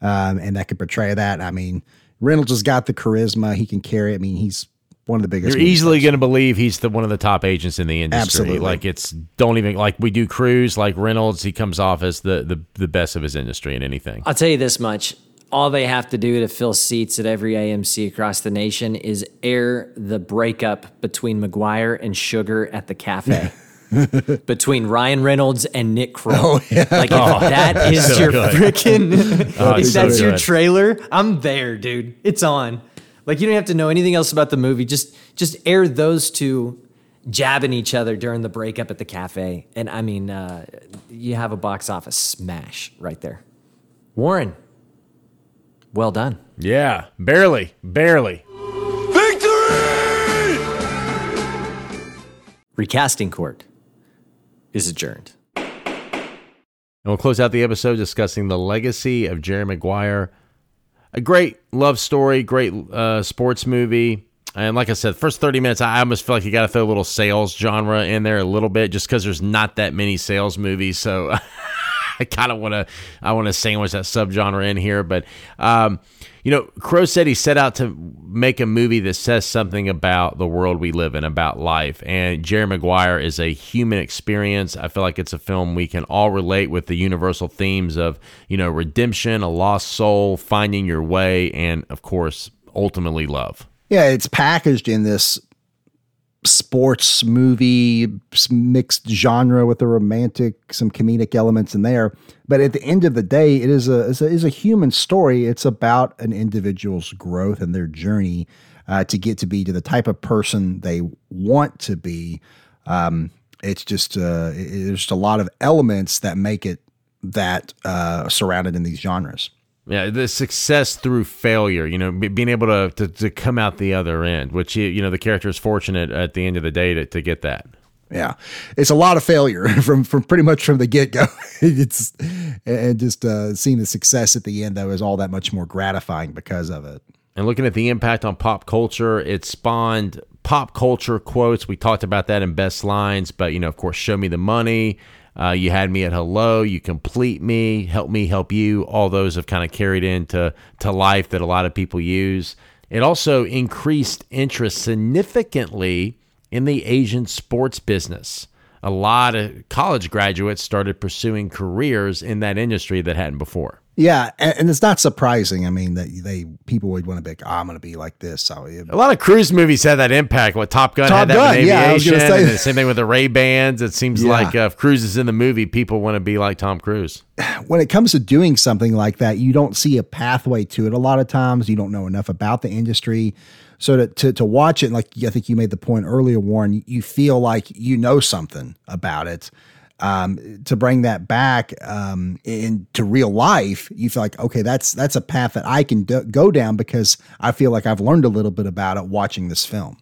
um, and that could portray that. I mean. Reynolds has got the charisma. He can carry. I mean, he's one of the biggest. You're easily going to believe he's the one of the top agents in the industry. Absolutely. Like it's don't even like we do Cruise, like Reynolds. He comes off as the, the, the best of his industry in anything. I'll tell you this much. All they have to do to fill seats at every A M C across the nation is air the breakup between Maguire and Sugar at the cafe. Between Ryan Reynolds and Nick Kroll. Oh, yeah. Like, if oh, that is so your freaking, oh, if so that's good. Your trailer, I'm there, dude. It's on. Like, you don't have to know anything else about the movie. Just just air those two jabbing each other during the breakup at the cafe. And, I mean, uh, you have a box office smash right there. Warren, well done. Yeah, barely, barely. Victory! Recasting court. Is adjourned. And we'll close out the episode discussing the legacy of Jerry Maguire. A great love story, great uh, sports movie. And like I said, first thirty minutes, I almost feel like you got to throw a little sales genre in there a little bit just because there's not that many sales movies. So I kind of want to I want to sandwich that subgenre in here. But, um, you know, Crowe said he set out to make a movie that says something about the world we live in, about life. And Jerry Maguire is a human experience. I feel like it's a film we can all relate with the universal themes of, you know, redemption, a lost soul, finding your way, and, of course, ultimately love. Yeah, it's packaged in this sports movie, mixed genre with a romantic, some comedic elements in there. But at the end of the day, it is a, is a, a human story. It's about an individual's growth and their journey uh, to get to be to the type of person they want to be. Um, it's just, uh, it, there's just a lot of elements that make it that uh, surrounded in these genres. Yeah, the success through failure, you know, be, being able to, to to come out the other end, which, you know, the character is fortunate at the end of the day to, to get that. Yeah, it's a lot of failure from, from pretty much from the get-go. It's and just uh, seeing the success at the end, though, is all that much more gratifying because of it. And looking at the impact on pop culture, it spawned pop culture quotes. We talked about that in Best Lines, but, you know, of course, show me the money. Uh, you had me at hello, you complete me, help me help you. All those have kind of carried into to life that a lot of people use. It also increased interest significantly in the Asian sports business. A lot of college graduates started pursuing careers in that industry that hadn't before. Yeah, and, and it's not surprising. I mean, that they people would want to be like, oh, I'm going to be like this. So, it, a lot of Cruise movies had that impact. What Top Gun Top had that Gun, with aviation. Yeah, I was gonna say. And the same thing with the Ray-Bans. It seems yeah. like uh, if Cruise is in the movie, people want to be like Tom Cruise. When it comes to doing something like that, you don't see a pathway to it. A lot of times you don't know enough about the industry. So to, to, to watch it, like I think you made the point earlier, Warren, you feel like you know something about it. um, to bring that back um, into real life, you feel like, okay, that's that's a path that I can do- go down because I feel like I've learned a little bit about it watching this film.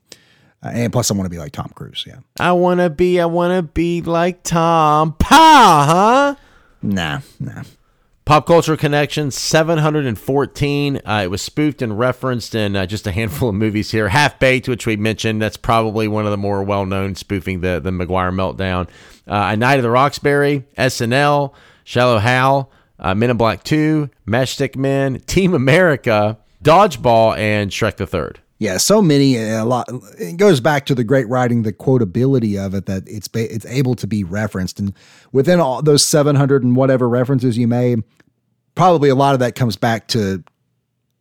Uh, and plus, I want to be like Tom Cruise. Yeah, I want to be. I want to be like Tom. Pa, huh? Nah, nah. Pop Culture Connection seven hundred fourteen. Uh, it was spoofed and referenced in uh, just a handful of movies here. Half-Baked, which we mentioned. That's probably one of the more well-known, spoofing the, the Maguire Meltdown. Uh, A Night of the Roxbury, S N L, Shallow Hal, uh, Men in Black two, Matchstick Men, Team America, Dodgeball, and Shrek the Third. Yeah, so many, a lot. It goes back to the great writing, the quotability of it, that it's it's able to be referenced. And within all those seven hundred and whatever references you made, probably a lot of that comes back to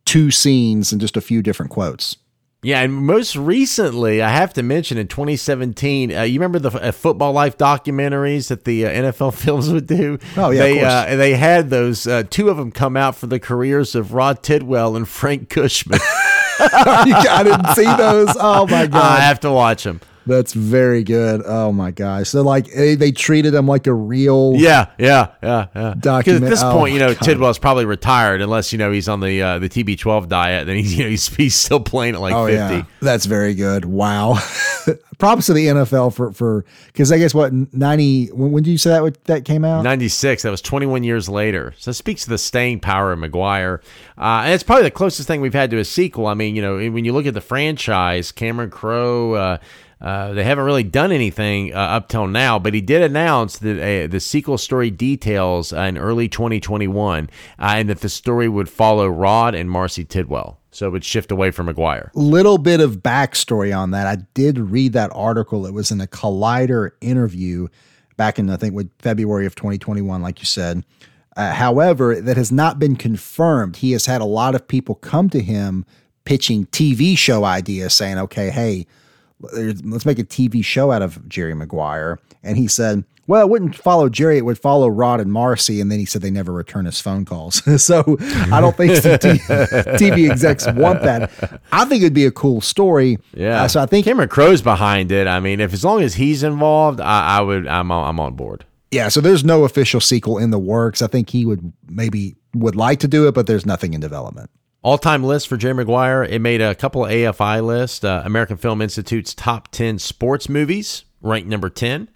two scenes and just a few different quotes. Yeah, and most recently, I have to mention in twenty seventeen, uh, you remember the uh, Football Life documentaries that the uh, N F L films would do? Oh, yeah, they, of course. Uh, they had those, uh, two of them come out for the careers of Rod Tidwell and Frank Cushman. I didn't see those. Oh my god! I have to watch them. That's very good. Oh my gosh! So like they, they treated them like a real yeah yeah yeah yeah document. At this oh point, you know, god. Tidwell's probably retired unless you know he's on the uh, the T B twelve diet. Then he's you know he's, he's still playing at like oh, fifty. Yeah. That's very good. Wow. Props to the N F L for for because I guess what ninety when, when did you say that that came out? ninety-six. That was twenty-one years later. So it speaks to the staying power of Maguire. Uh, and it's probably the closest thing we've had to a sequel. I mean, you know, when you look at the franchise, Cameron Crowe, uh, uh, they haven't really done anything uh, up till now, but he did announce that uh, the sequel story details uh, in early twenty twenty-one, uh, and that the story would follow Rod and Marcy Tidwell. So it would shift away from Maguire. Little bit of backstory on that. I did read that article. It was in a Collider interview back in, I think, with February of twenty twenty-one, like you said. Uh, however, that has not been confirmed. He has had a lot of people come to him pitching T V show ideas saying, okay, hey, let's make a T V show out of Jerry Maguire. And he said, well, it wouldn't follow Jerry. It would follow Rod and Marcy. And then he said they never return his phone calls. So I don't think the t- TV execs want that. I think it'd be a cool story. Yeah. Uh, so I think Cameron Crowe's behind it. I mean, if as long as he's involved, I, I would, I'm on, I'm on board. Yeah, so there's no official sequel in the works. I think he would maybe would like to do it, but there's nothing in development. All-time list for Jerry Maguire. It made a couple of A F I lists. Uh, American Film Institute's top ten sports movies, ranked number ten.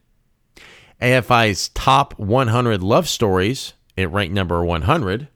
A F I's top one hundred love stories, it ranked number one hundred.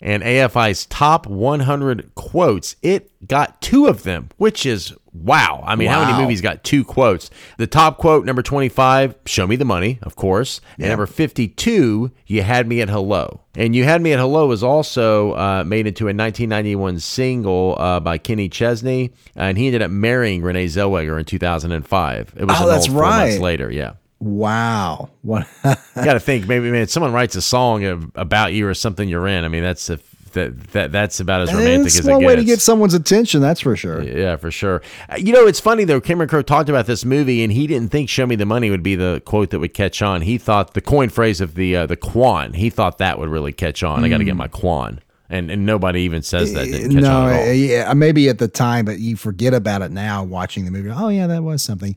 And A F I's top one hundred quotes, it got two of them, which is wow. I mean, wow. How many movies got two quotes? The top quote, number twenty-five, "Show me the money," of course. Yeah. And number fifty-two, "You had me at hello." And "You had me at hello" was also uh, made into a nineteen ninety-one single uh, by Kenny Chesney, and he ended up marrying Renee Zellweger in two thousand five. It was oh, that's four right. months later, yeah. Wow. What? You got to think, maybe man, if someone writes a song of, about you or something you're in, I mean, that's a That, that that's about as romantic as it gets. It's one way to get someone's attention, that's for sure. Yeah, for sure. You know, it's funny, though. Cameron Crowe talked about this movie, and he didn't think "Show me the money" would be the quote that would catch on. He thought the coin phrase of the uh, the Quan, he thought that would really catch on. Mm. I got to get my Quan. And and nobody even says that didn't catch no, on at all. Yeah, maybe at the time, but you forget about it now watching the movie. Oh, yeah, that was something.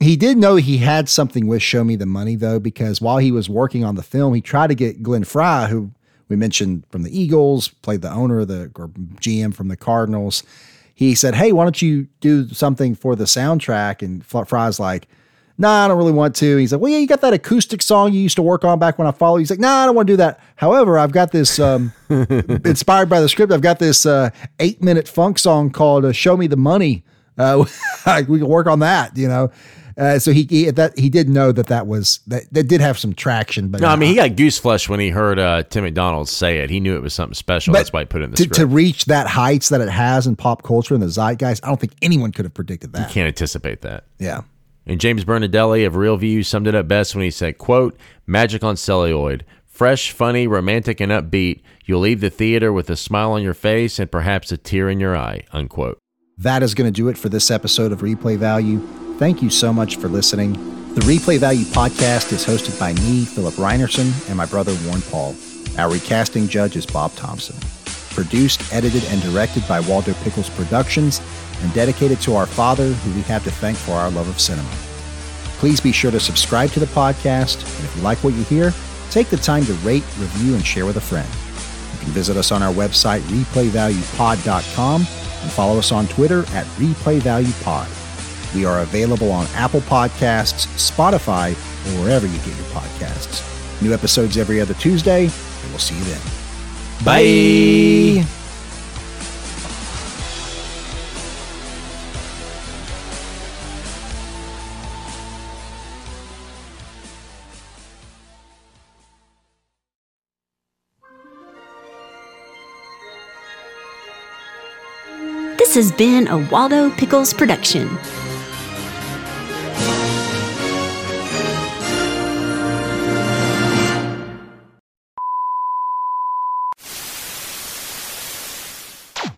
He did know he had something with "Show me the money," though, because while he was working on the film, he tried to get Glenn Frey, who we mentioned from the Eagles, played the owner of the or G M from the Cardinals. He said, "Hey, why don't you do something for the soundtrack?" And Fry's like, "Nah, I don't really want to." He's like, "Well, yeah, you got that acoustic song you used to work on back when I followed." He's like, "Nah, I don't want to do that. However, I've got this, um, inspired by the script, I've got this uh, eight minute funk song called uh, 'Show Me the Money.' Uh, we can work on that, you know." Uh, so he, he that he did know that that was that, that did have some traction, but no, I mean he got goose flesh when he heard uh, Tim McDonald say it. He knew it was something special. That's why he put it in the to, script. To reach that heights that it has in pop culture and the zeitgeist, I don't think anyone could have predicted that. You can't anticipate that. Yeah. And James Bernadelli of Real View summed it up best when he said, quote, "Magic on celluloid, fresh, funny, romantic, and upbeat. You'll leave the theater with a smile on your face and perhaps a tear in your eye," unquote. That is going to do it for this episode of Replay Value. Thank you so much for listening. The Replay Value podcast is hosted by me, Philip Reinerson, and my brother, Warren Paul. Our recasting judge is Bob Thompson. Produced, edited, and directed by Waldo Pickles Productions, and dedicated to our father, who we have to thank for our love of cinema. Please be sure to subscribe to the podcast, and if you like what you hear, take the time to rate, review, and share with a friend. You can visit us on our website, replay value pod dot com, and follow us on Twitter at replay value pod. We are available on Apple Podcasts, Spotify, or wherever you get your podcasts. New episodes every other Tuesday, and we'll see you then. Bye! Bye. This has been a Waldo Pickles production.